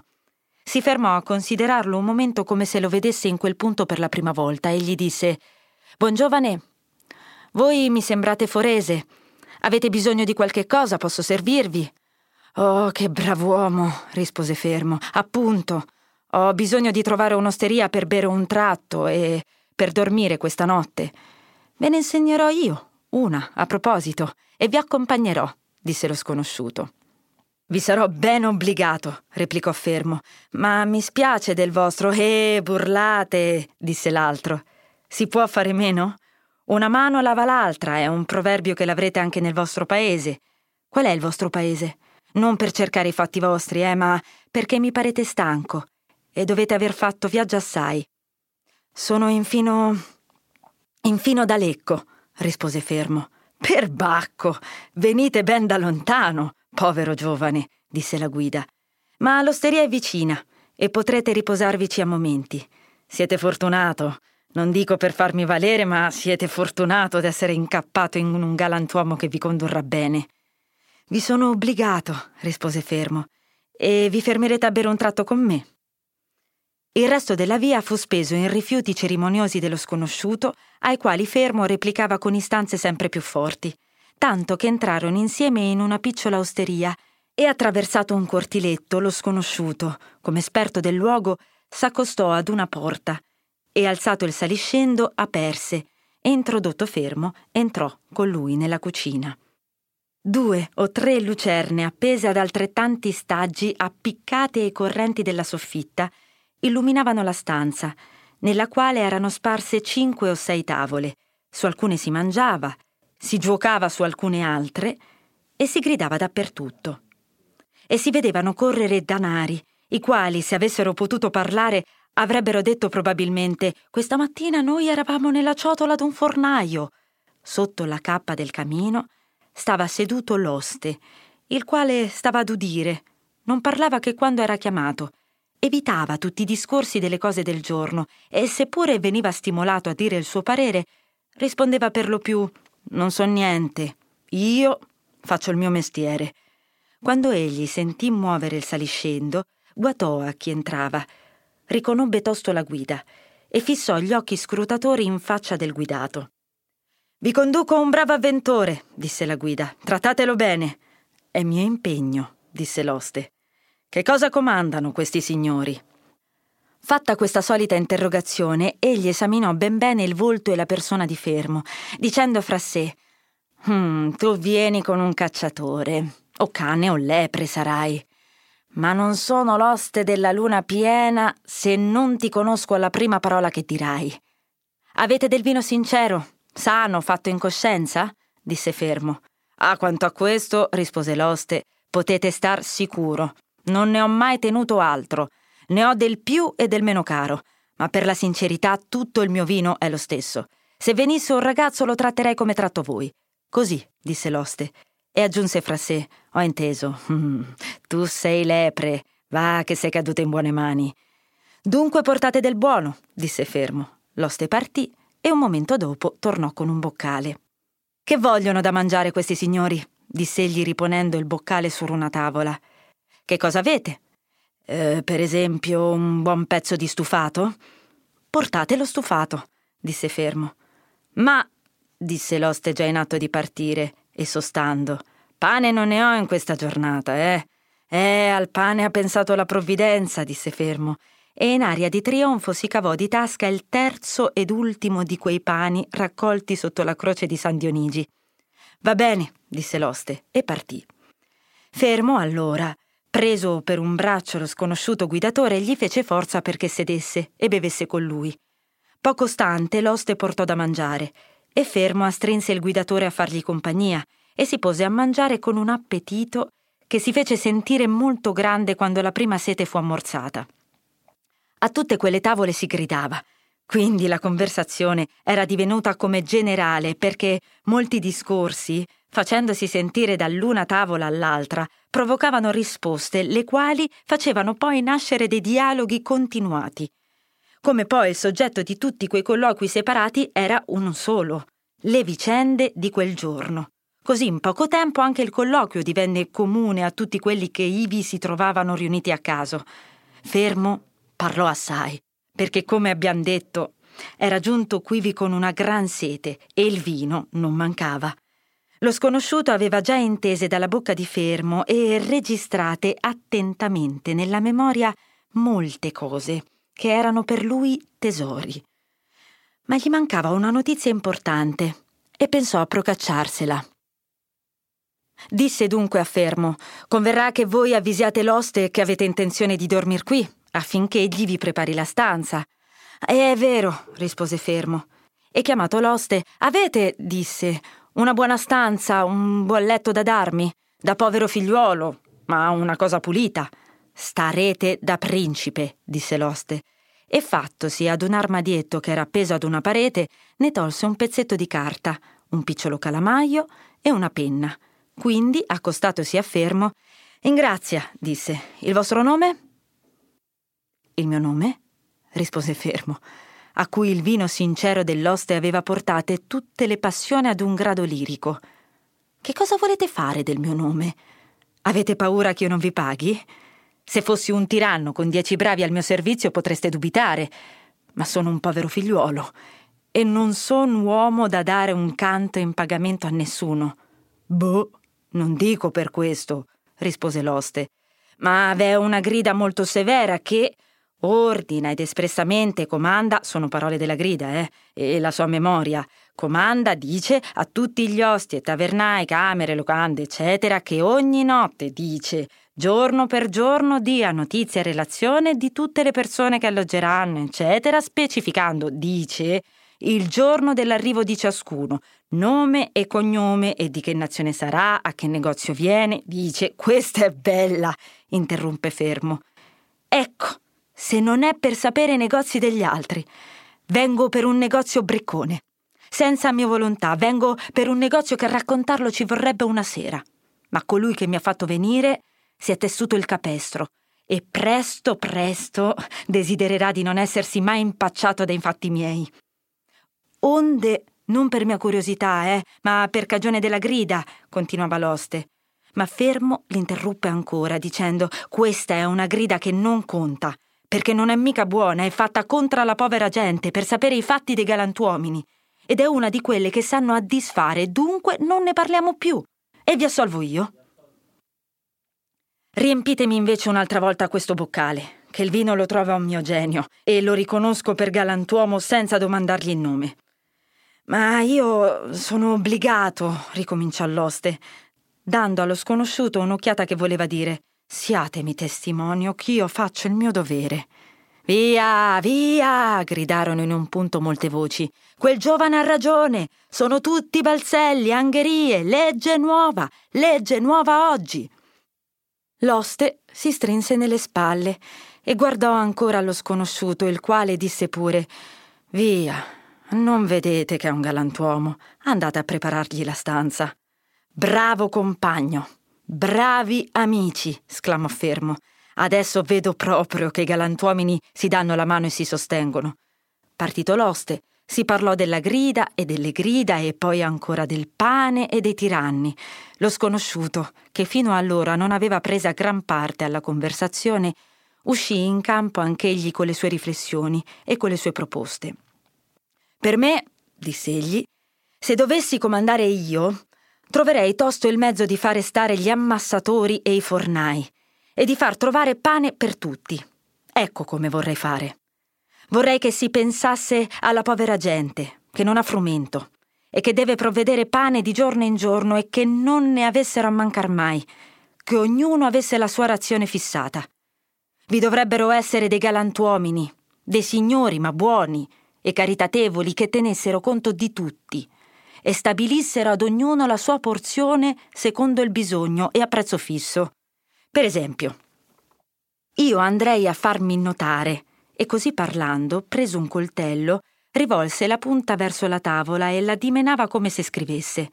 Si fermò a considerarlo un momento come se lo vedesse in quel punto per la prima volta e gli disse «Buon giovane, voi mi sembrate forese. Avete bisogno di qualche cosa? Posso servirvi?» «Oh, che brav'uomo!» rispose Fermo. «Appunto, ho bisogno di trovare un'osteria per bere un tratto e per dormire questa notte. Ve ne insegnerò io una, a proposito, e vi accompagnerò», disse lo sconosciuto. «Vi sarò ben obbligato», replicò Fermo, «ma mi spiace del vostro». «Eh, burlate», disse l'altro. «Si può fare meno? Una mano lava l'altra, è un proverbio che l'avrete anche nel vostro paese. Qual è il vostro paese? Non per cercare i fatti vostri, eh, ma perché mi parete stanco e dovete aver fatto viaggio assai». «Sono infino... infino da Lecco», rispose Fermo. «Perbacco! Venite ben da lontano, povero giovane», disse la guida. «Ma l'osteria è vicina e potrete riposarvici a momenti. Siete fortunato, Non dico per farmi valere, ma siete fortunato ad essere incappato in un galantuomo che vi condurrà bene. Vi sono obbligato, rispose Fermo, e vi fermerete a bere un tratto con me. Il resto della via fu speso in rifiuti cerimoniosi dello sconosciuto, ai quali Fermo replicava con istanze sempre più forti, tanto che entrarono insieme in una piccola osteria e, attraversato un cortiletto, lo sconosciuto, come esperto del luogo, s'accostò ad una porta e, alzato il saliscendo, aperse e, introdotto Fermo, entrò con lui nella cucina. Due o tre lucerne appese ad altrettanti staggi appiccate ai correnti della soffitta illuminavano la stanza, nella quale erano sparse cinque o sei tavole. Su alcune si mangiava, si giuocava su alcune altre e si gridava dappertutto. E si vedevano correre danari, i quali, se avessero potuto parlare, avrebbero detto probabilmente: «Questa mattina noi eravamo nella ciotola d'un fornaio». Sotto la cappa del camino stava seduto l'oste, il quale stava ad udire, non parlava che quando era chiamato, evitava tutti i discorsi delle cose del giorno e, seppure veniva stimolato a dire il suo parere, rispondeva per lo più: «Non so niente, io faccio il mio mestiere». Quando egli sentì muovere il saliscendo, guatò a chi entrava, riconobbe tosto la guida e fissò gli occhi scrutatori in faccia del guidato. «Vi conduco un bravo avventore», disse la guida, «trattatelo bene». «È mio impegno», disse l'oste. «Che cosa comandano questi signori?» Fatta questa solita interrogazione, egli esaminò ben bene il volto e la persona di Fermo, dicendo fra sé: «Hm, tu vieni con un cacciatore, o cane o lepre sarai, ma non sono l'oste della luna piena se non ti conosco alla prima parola che dirai. Avete del vino sincero? «Sano, fatto in coscienza?» disse Fermo. «Ah, quanto a questo», rispose l'oste, «potete star sicuro. Non ne ho mai tenuto altro. Ne ho del più e del meno caro. Ma per la sincerità tutto il mio vino è lo stesso. Se venisse un ragazzo lo tratterei come tratto voi». «Così», disse l'oste, e aggiunse fra sé: «Ho inteso. Mm, tu sei lepre. Va, che sei caduto in buone mani». «Dunque portate del buono», disse Fermo. L'oste partì e un momento dopo tornò con un boccale. «Che vogliono da mangiare questi signori?» disse egli, riponendo il boccale su una tavola. «Che cosa avete?» eh, «Per esempio un buon pezzo di stufato?» «Portate lo stufato», disse Fermo. «Ma», disse l'oste, già in atto di partire e sostando, «pane non ne ho in questa giornata, eh?» «Eh, al pane ha pensato la provvidenza», disse Fermo, e in aria di trionfo si cavò di tasca il terzo ed ultimo di quei pani raccolti sotto la croce di San Dionigi. «Va bene», disse l'oste, e partì. Fermo allora, preso per un braccio lo sconosciuto guidatore, gli fece forza perché sedesse e bevesse con lui. Poco stante l'oste portò da mangiare e Fermo astrinse il guidatore a fargli compagnia e si pose a mangiare con un appetito che si fece sentire molto grande quando la prima sete fu ammorzata. A tutte quelle tavole si gridava, quindi la conversazione era divenuta come generale, perché molti discorsi, facendosi sentire dall'una tavola all'altra, provocavano risposte, le quali facevano poi nascere dei dialoghi continuati. Come poi il soggetto di tutti quei colloqui separati era uno solo: le vicende di quel giorno. Così in poco tempo anche il colloquio divenne comune a tutti quelli che ivi si trovavano riuniti a caso. Fermo parlò assai, perché, come abbiamo detto, era giunto quivi con una gran sete e il vino non mancava. Lo sconosciuto aveva già intese dalla bocca di Fermo e registrate attentamente nella memoria molte cose che erano per lui tesori. Ma gli mancava una notizia importante e pensò a procacciarsela. Disse dunque a Fermo: «Converrà che voi avvisiate l'oste che avete intenzione di dormir qui, affinché egli vi prepari la stanza». «È vero», rispose Fermo. E chiamato l'oste: «Avete», disse, «una buona stanza, un buon letto da darmi? Da povero figliuolo, ma una cosa pulita». «Starete da principe», disse l'oste, e fattosi ad un armadietto che era appeso ad una parete, ne tolse un pezzetto di carta, un piccolo calamaio e una penna. Quindi, accostatosi a Fermo: «Ingrazia», disse, «il vostro nome?» «Il mio nome?» rispose Fermo. a cui il vino sincero dell'oste aveva portate tutte le passioni ad un grado lirico. «Che cosa volete fare del mio nome? Avete paura che io non vi paghi? Se fossi un tiranno con dieci bravi al mio servizio potreste dubitare, ma sono un povero figliuolo e non son uomo da dare un canto in pagamento a nessuno». «Boh, non dico per questo», rispose l'oste, «ma av'è una grida molto severa che ordina ed espressamente comanda», sono parole della grida, eh, e la sua memoria, «comanda, dice, a tutti gli osti e tavernai, camere, locande, eccetera, che ogni notte, dice, giorno per giorno dia notizia e relazione di tutte le persone che alloggeranno, eccetera, specificando, dice, il giorno dell'arrivo di ciascuno, nome e cognome e di che nazione sarà, a che negozio viene, dice». «Questa è bella», interrompe Fermo. «Ecco, se non è per sapere i negozi degli altri, vengo per un negozio briccone. Senza mia volontà, vengo per un negozio che a raccontarlo ci vorrebbe una sera. Ma colui che mi ha fatto venire si è tessuto il capestro e presto, presto desidererà di non essersi mai impacciato dai fatti miei. Onde, non per mia curiosità, eh, ma per cagione della grida», continuava l'oste. Ma Fermo l'interruppe ancora, dicendo: «Questa è una grida che non conta, perché non è mica buona, è fatta contro la povera gente, per sapere i fatti dei galantuomini. Ed è una di quelle che sanno a disfare, dunque non ne parliamo più. E vi assolvo io. Riempitemi invece un'altra volta questo boccale, che il vino lo trova un mio genio, e lo riconosco per galantuomo senza domandargli il nome». «Ma io sono obbligato», ricominciò l'oste, dando allo sconosciuto un'occhiata che voleva dire: «Siatemi testimonio ch'io faccio il mio dovere». «Via, via!» gridarono in un punto molte voci. «Quel giovane ha ragione! Sono tutti balzelli, angherie, legge nuova, legge nuova oggi!» L'oste si strinse nelle spalle e guardò ancora allo sconosciuto, il quale disse pure: «Via! Non vedete che è un galantuomo? Andate a preparargli la stanza». «Bravo compagno! Bravi amici!» esclamò Fermo. «Adesso vedo proprio che i galantuomini si danno la mano e si sostengono». Partito l'oste, si parlò della grida e delle grida e poi ancora del pane e dei tiranni. Lo sconosciuto, che fino allora non aveva presa gran parte alla conversazione, uscì in campo anch'egli con le sue riflessioni e con le sue proposte. «Per me», disse egli, «se dovessi comandare io, troverei tosto il mezzo di fare stare gli ammassatori e i fornai e di far trovare pane per tutti. Ecco come vorrei fare. Vorrei che si pensasse alla povera gente, che non ha frumento e che deve provvedere pane di giorno in giorno e che non ne avessero a mancar mai, che ognuno avesse la sua razione fissata. Vi dovrebbero essere dei galantuomini, dei signori ma buoni e caritatevoli, che tenessero conto di tutti e stabilissero ad ognuno la sua porzione secondo il bisogno e a prezzo fisso. Per esempio, io andrei a farmi notare», e così parlando, preso un coltello, rivolse la punta verso la tavola e la dimenava come se scrivesse.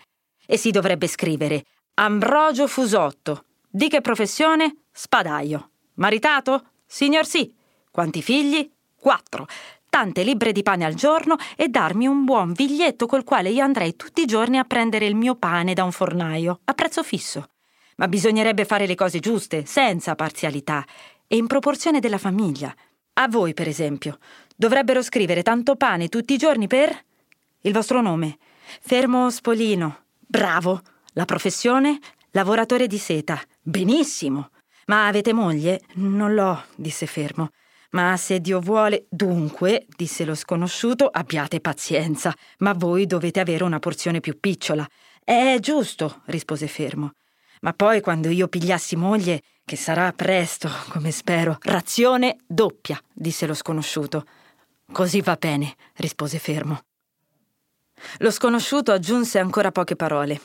«E si dovrebbe scrivere: Ambrogio Fusotto. Di che professione? Spadaio. Maritato? Signor sì. Quanti figli? Quattro. Tante libbre di pane al giorno, e darmi un buon biglietto col quale io andrei tutti i giorni a prendere il mio pane da un fornaio, a prezzo fisso. Ma bisognerebbe fare le cose giuste, senza parzialità, e in proporzione della famiglia. A voi, per esempio, dovrebbero scrivere tanto pane tutti i giorni per... Il vostro nome? Fermo Spolino. Bravo. La professione? Lavoratore di seta. Benissimo. Ma avete moglie? Non l'ho, disse Fermo. Ma se Dio vuole... Dunque, disse lo sconosciuto, abbiate pazienza, ma voi dovete avere una porzione più picciola». «È giusto», rispose Fermo. «Ma poi quando io pigliassi moglie, che sarà presto, come spero, razione doppia», disse lo sconosciuto. «Così va bene», rispose Fermo. Lo sconosciuto aggiunse ancora poche parole.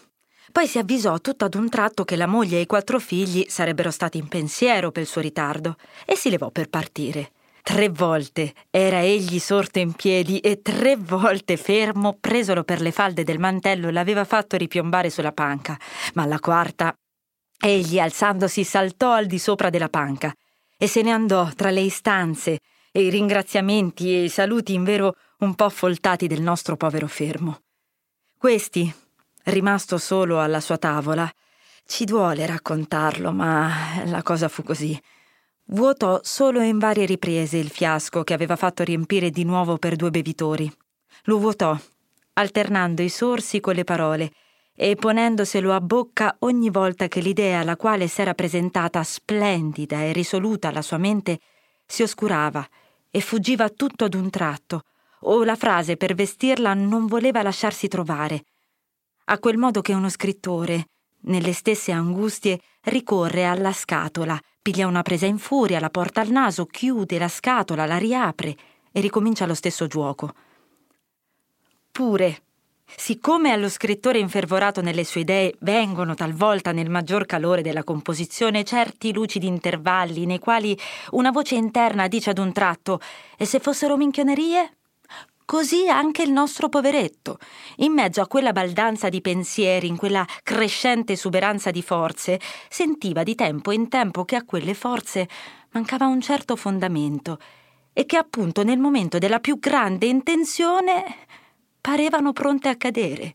Poi si avvisò tutto ad un tratto che la moglie e i quattro figli sarebbero stati in pensiero per il suo ritardo e si levò per partire. Tre volte era egli sorto in piedi e tre volte Fermo, presolo per le falde del mantello, l'aveva fatto ripiombare sulla panca, ma alla quarta egli, alzandosi, saltò al di sopra della panca e se ne andò tra le istanze e i ringraziamenti e i saluti invero un po' foltati del nostro povero Fermo. Questi, rimasto solo alla sua tavola, ci duole raccontarlo, ma la cosa fu così. Vuotò solo in varie riprese il fiasco che aveva fatto riempire di nuovo per due bevitori. Lo vuotò, alternando i sorsi con le parole e ponendoselo a bocca ogni volta che l'idea alla quale s'era presentata splendida e risoluta alla sua mente si oscurava e fuggiva tutto ad un tratto, o la frase per vestirla non voleva lasciarsi trovare, a quel modo che uno scrittore, nelle stesse angustie, ricorre alla scatola, piglia una presa in furia, la porta al naso, chiude la scatola, la riapre e ricomincia lo stesso gioco. Pure, siccome allo scrittore infervorato nelle sue idee vengono talvolta nel maggior calore della composizione certi lucidi intervalli nei quali una voce interna dice ad un tratto «E se fossero minchionerie?» Così anche il nostro poveretto, in mezzo a quella baldanza di pensieri, in quella crescente esuberanza di forze, sentiva di tempo in tempo che a quelle forze mancava un certo fondamento e che appunto nel momento della più grande intenzione parevano pronte a cadere.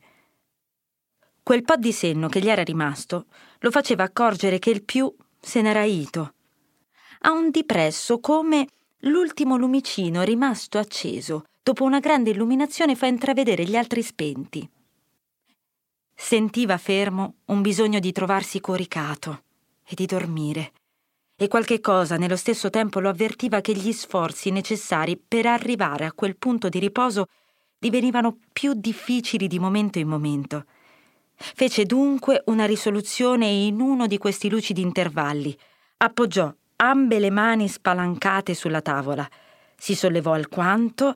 Quel po' di senno che gli era rimasto lo faceva accorgere che il più se n'era ito, a un dipresso come l'ultimo lumicino rimasto acceso dopo una grande illuminazione fa intravedere gli altri spenti. Sentiva Fermo un bisogno di trovarsi coricato e di dormire, e qualche cosa nello stesso tempo lo avvertiva che gli sforzi necessari per arrivare a quel punto di riposo divenivano più difficili di momento in momento. Fece dunque una risoluzione in uno di questi lucidi intervalli, appoggiò ambe le mani spalancate sulla tavola, si sollevò alquanto,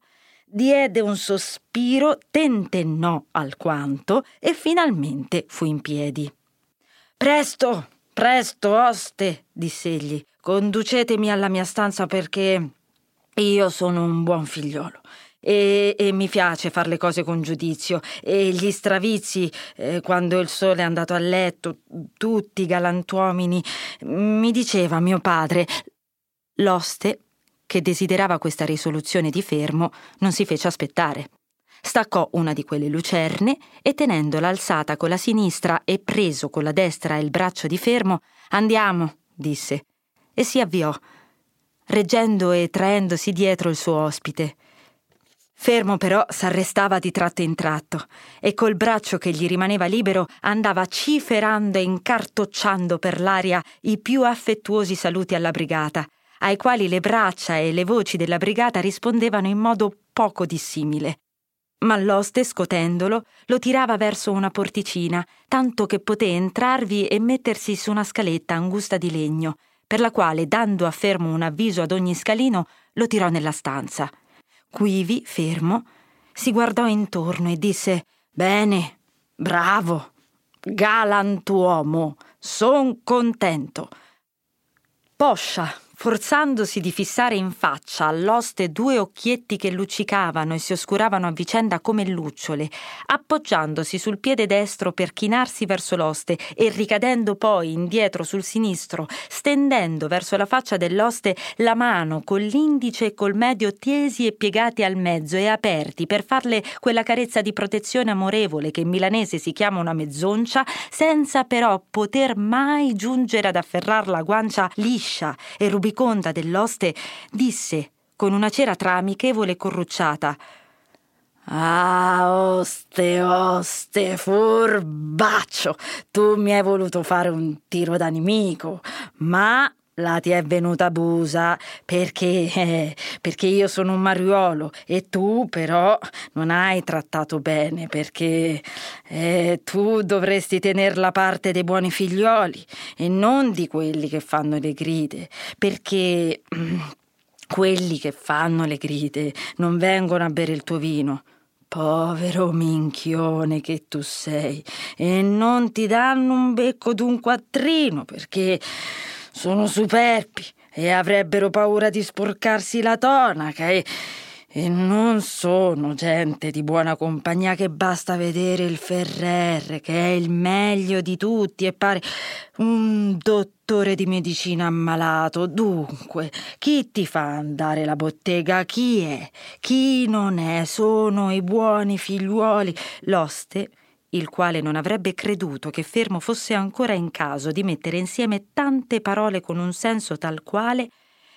diede un sospiro, tentennò alquanto e finalmente fu in piedi. «Presto, presto, oste!» diss'egli. «Conducetemi alla mia stanza perché io sono un buon figliolo e, e mi piace far le cose con giudizio e gli stravizi, eh, quando il sole è andato a letto, tutti i galantuomini, mi diceva mio padre». L'oste, che desiderava questa risoluzione di Fermo, non si fece aspettare. Staccò una di quelle lucerne e, tenendola alzata con la sinistra e preso con la destra il braccio di Fermo, «Andiamo», disse, e si avviò, reggendo e traendosi dietro il suo ospite. Fermo però s'arrestava di tratto in tratto e col braccio che gli rimaneva libero andava ciferando e incartocciando per l'aria i più affettuosi saluti alla brigata, ai quali le braccia e le voci della brigata rispondevano in modo poco dissimile. Ma l'oste, scotendolo, lo tirava verso una porticina, tanto che poté entrarvi e mettersi su una scaletta angusta di legno, per la quale, dando a Fermo un avviso ad ogni scalino, lo tirò nella stanza. Quivi, Fermo, si guardò intorno e disse «Bene, bravo, galantuomo, son contento». Poscia, forzandosi di fissare in faccia all'oste due occhietti che luccicavano e si oscuravano a vicenda come lucciole, appoggiandosi sul piede destro per chinarsi verso l'oste e ricadendo poi indietro sul sinistro, stendendo verso la faccia dell'oste la mano con l'indice e col medio tiesi e piegati al mezzo e aperti per farle quella carezza di protezione amorevole che in milanese si chiama una mezzoncia, senza però poter mai giungere ad afferrar la guancia liscia e rubicata conta dell'oste, disse con una cera tra amichevole e corrucciata «Ah, oste, oste, furbaccio, tu mi hai voluto fare un tiro da nemico, ma la ti è venuta busa perché, eh, perché io sono un mariuolo e tu però non hai trattato bene perché eh, tu dovresti tener la parte dei buoni figlioli e non di quelli che fanno le gride perché mm, quelli che fanno le gride non vengono a bere il tuo vino. Povero minchione che tu sei e non ti danno un becco d'un quattrino perché sono superbi e avrebbero paura di sporcarsi la tonaca e, E non sono gente di buona compagnia che basta vedere il Ferrer, che è il meglio di tutti e pare un dottore di medicina ammalato. Dunque, chi ti fa andare la bottega? Chi è? Chi non è? Sono i buoni figliuoli. L'oste, il quale non avrebbe creduto che Fermo fosse ancora in caso di mettere insieme tante parole con un senso tal quale,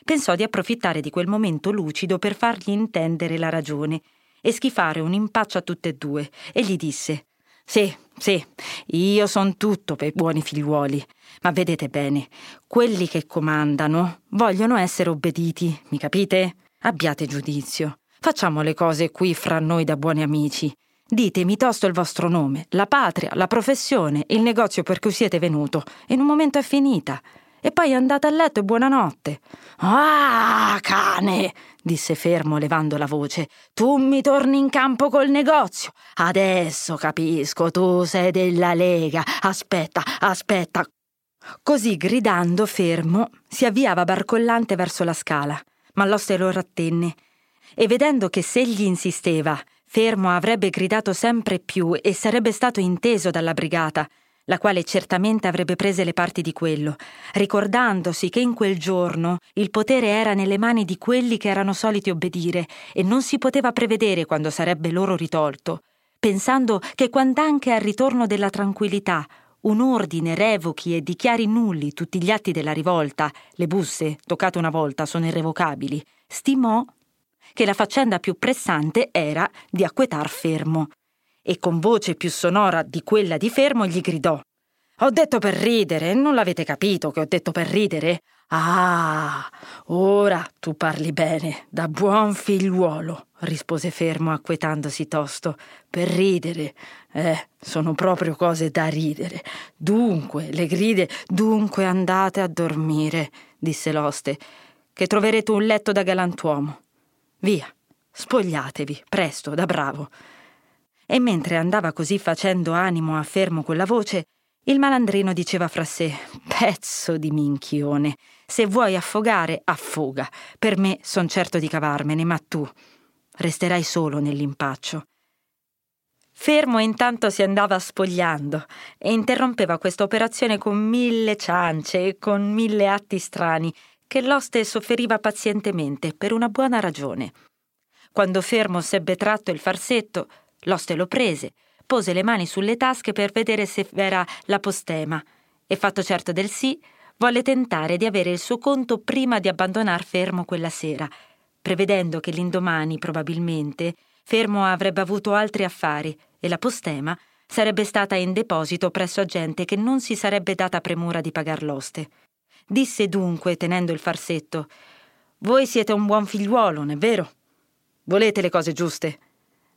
pensò di approfittare di quel momento lucido per fargli intendere la ragione e schifare un impaccio a tutte e due, e gli disse: «Sì, sì, io son tutto per i buoni figliuoli, ma vedete bene, quelli che comandano vogliono essere obbediti, mi capite? Abbiate giudizio, facciamo le cose qui fra noi da buoni amici». Ditemi tosto il vostro nome, la patria, la professione, il negozio per cui siete venuto. In un momento è finita. E poi andate a letto e buonanotte. «Ah, cane!» disse Fermo levando la voce. «Tu mi torni in campo col negozio. Adesso capisco, tu sei della Lega. Aspetta, aspetta!» Così gridando, Fermo si avviava barcollante verso la scala, ma l'oste lo rattenne. E vedendo che se gli insisteva, Fermo avrebbe gridato sempre più e sarebbe stato inteso dalla brigata, la quale certamente avrebbe prese le parti di quello, ricordandosi che in quel giorno il potere era nelle mani di quelli che erano soliti obbedire e non si poteva prevedere quando sarebbe loro ritolto, pensando che quand'anche al ritorno della tranquillità un ordine revochi e dichiari nulli tutti gli atti della rivolta, le busse, toccate una volta, sono irrevocabili, stimò che la faccenda più pressante era di acquetar Fermo, e con voce più sonora di quella di Fermo gli gridò: «Ho detto per ridere, non l'avete capito che ho detto per ridere? Ah, ora tu parli bene, da buon figliuolo», rispose Fermo acquetandosi tosto. «Per ridere, eh, sono proprio cose da ridere. Dunque, le gride, dunque andate a dormire», disse l'oste, «che troverete un letto da galantuomo. Via, spogliatevi, presto, da bravo». E mentre andava così facendo animo a Fermo quella voce, il malandrino diceva fra sé: «Pezzo di minchione, se vuoi affogare, affoga. Per me son certo di cavarmene, ma tu resterai solo nell'impaccio». Fermo intanto si andava spogliando e interrompeva questa operazione con mille ciance e con mille atti strani, che l'oste sofferiva pazientemente per una buona ragione. Quando Fermo s'ebbe tratto il farsetto, l'oste lo prese, pose le mani sulle tasche per vedere se era l'apostema e, fatto certo del sì, volle tentare di avere il suo conto prima di abbandonar Fermo quella sera, prevedendo che l'indomani, probabilmente, Fermo avrebbe avuto altri affari e l'apostema sarebbe stata in deposito presso gente che non si sarebbe data premura di pagar l'oste. Disse dunque, tenendo il farsetto: «Voi siete un buon figliuolo, non è vero? Volete le cose giuste?»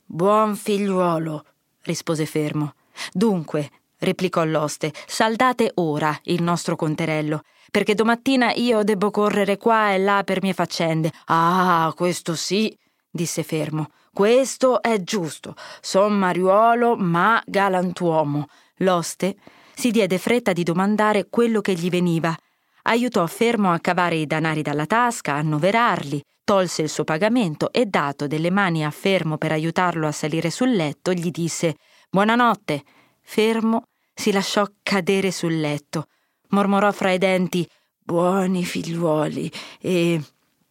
«Buon figliuolo», rispose Fermo. «Dunque», replicò l'oste, «saldate ora il nostro conterello, perché domattina io debbo correre qua e là per mie faccende». «Ah, questo sì», disse Fermo, «questo è giusto. Son mariuolo, ma galantuomo». L'oste si diede fretta di domandare quello che gli veniva, aiutò Fermo a cavare i danari dalla tasca, a annoverarli, tolse il suo pagamento e, dato delle mani a Fermo per aiutarlo a salire sul letto, gli disse «Buonanotte». Fermo si lasciò cadere sul letto, mormorò fra i denti «Buoni figliuoli» e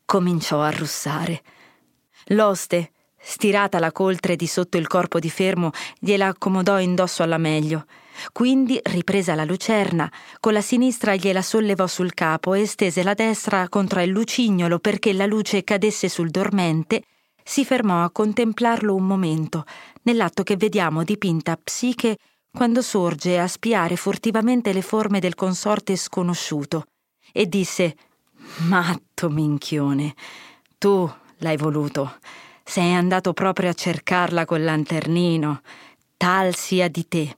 cominciò a russare. L'oste, stirata la coltre di sotto il corpo di Fermo, gliela accomodò indosso alla meglio. Quindi, ripresa la lucerna, con la sinistra gliela sollevò sul capo e stese la destra contro il lucignolo perché la luce cadesse sul dormente. Si fermò a contemplarlo un momento, nell'atto che vediamo dipinta Psiche quando sorge a spiare furtivamente le forme del consorte sconosciuto, e disse: «Matto minchione, tu l'hai voluto, sei andato proprio a cercarla col lanternino, tal sia di te».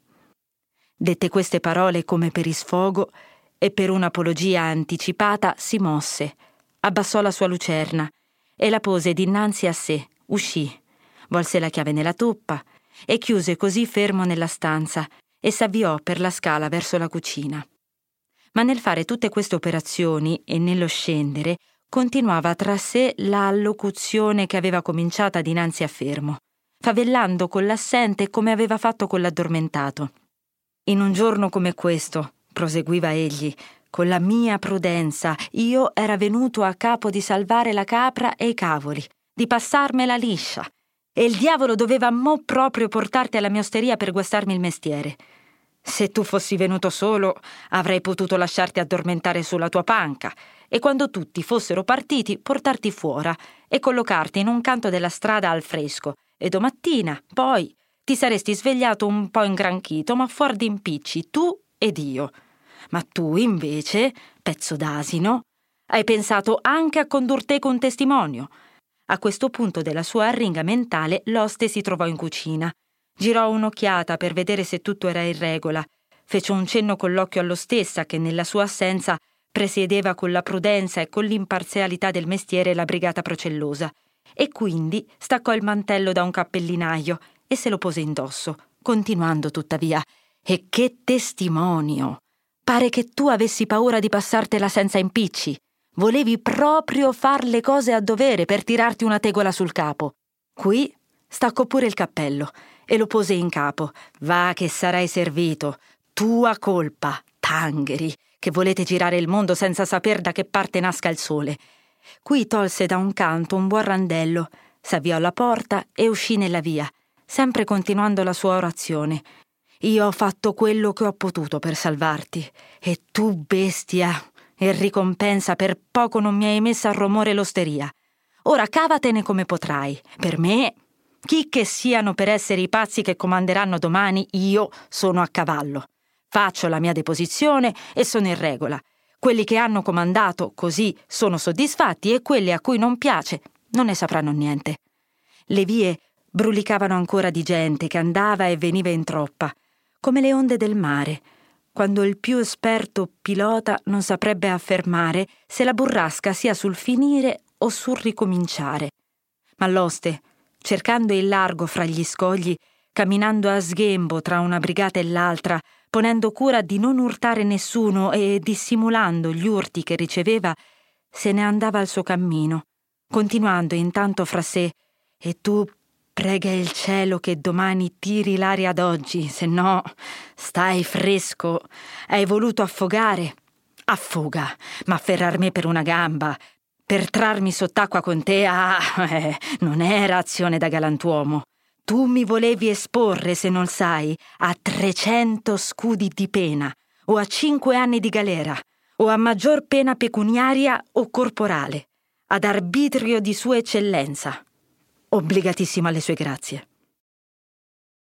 Dette queste parole come per isfogo e per un'apologia anticipata, si mosse, abbassò la sua lucerna e la pose dinanzi a sé, uscì, volse la chiave nella toppa e chiuse così Fermo nella stanza e s'avviò per la scala verso la cucina. Ma nel fare tutte queste operazioni e nello scendere continuava tra sé la allocuzione che aveva cominciata dinanzi a Fermo, favellando con l'assente come aveva fatto con l'addormentato. «In un giorno come questo», proseguiva egli, «con la mia prudenza io era venuto a capo di salvare la capra e i cavoli, di passarmela liscia, e il diavolo doveva mo' proprio portarti alla mia osteria per guastarmi il mestiere. Se tu fossi venuto solo, avrei potuto lasciarti addormentare sulla tua panca e quando tutti fossero partiti portarti fuora e collocarti in un canto della strada al fresco e domattina, poi, ti saresti svegliato un po' ingranchito ma fuor d'impicci tu ed io. Ma tu, invece, pezzo d'asino, hai pensato anche a condur te con testimonio». A questo punto della sua arringa mentale l'oste si trovò in cucina. Girò un'occhiata per vedere se tutto era in regola. Fece un cenno con l'occhio allo stessa che nella sua assenza presiedeva con la prudenza e con l'imparzialità del mestiere la brigata procellosa, e quindi staccò il mantello da un cappellinaio e se lo pose indosso, continuando tuttavia: «E che testimonio! Pare che tu avessi paura di passartela senza impicci. Volevi proprio far le cose a dovere per tirarti una tegola sul capo». Qui staccò pure il cappello e lo pose in capo. «Va che sarai servito. Tua colpa, tangheri, che volete girare il mondo senza saper da che parte nasca il sole». Qui tolse da un canto un buon randello, s'avviò alla porta e uscì nella via, sempre continuando la sua orazione. «Io ho fatto quello che ho potuto per salvarti, e tu, bestia, in ricompensa per poco non mi hai messa a romore l'osteria. Ora cavatene come potrai. Per me, chi che siano per essere i pazzi che comanderanno domani, io sono a cavallo. Faccio la mia deposizione e sono in regola. Quelli che hanno comandato così sono soddisfatti e quelli a cui non piace non ne sapranno niente». Le vie brulicavano ancora di gente che andava e veniva in troppa, come le onde del mare, quando il più esperto pilota non saprebbe affermare se la burrasca sia sul finire o sul ricominciare. Ma l'oste, cercando il largo fra gli scogli, camminando a sghembo tra una brigata e l'altra, ponendo cura di non urtare nessuno e dissimulando gli urti che riceveva, se ne andava al suo cammino, continuando intanto fra sé: «E tu prega il cielo che domani tiri l'aria d'oggi, se no stai fresco. Hai voluto affogare? Affoga, ma afferrar me per una gamba, per trarmi sott'acqua con te, ah, eh, non era azione da galantuomo. Tu mi volevi esporre, se non sai, a trecento scudi di pena, o a cinque anni di galera, o a maggior pena pecuniaria o corporale, ad arbitrio di Sua Eccellenza, obbligatissima alle sue grazie».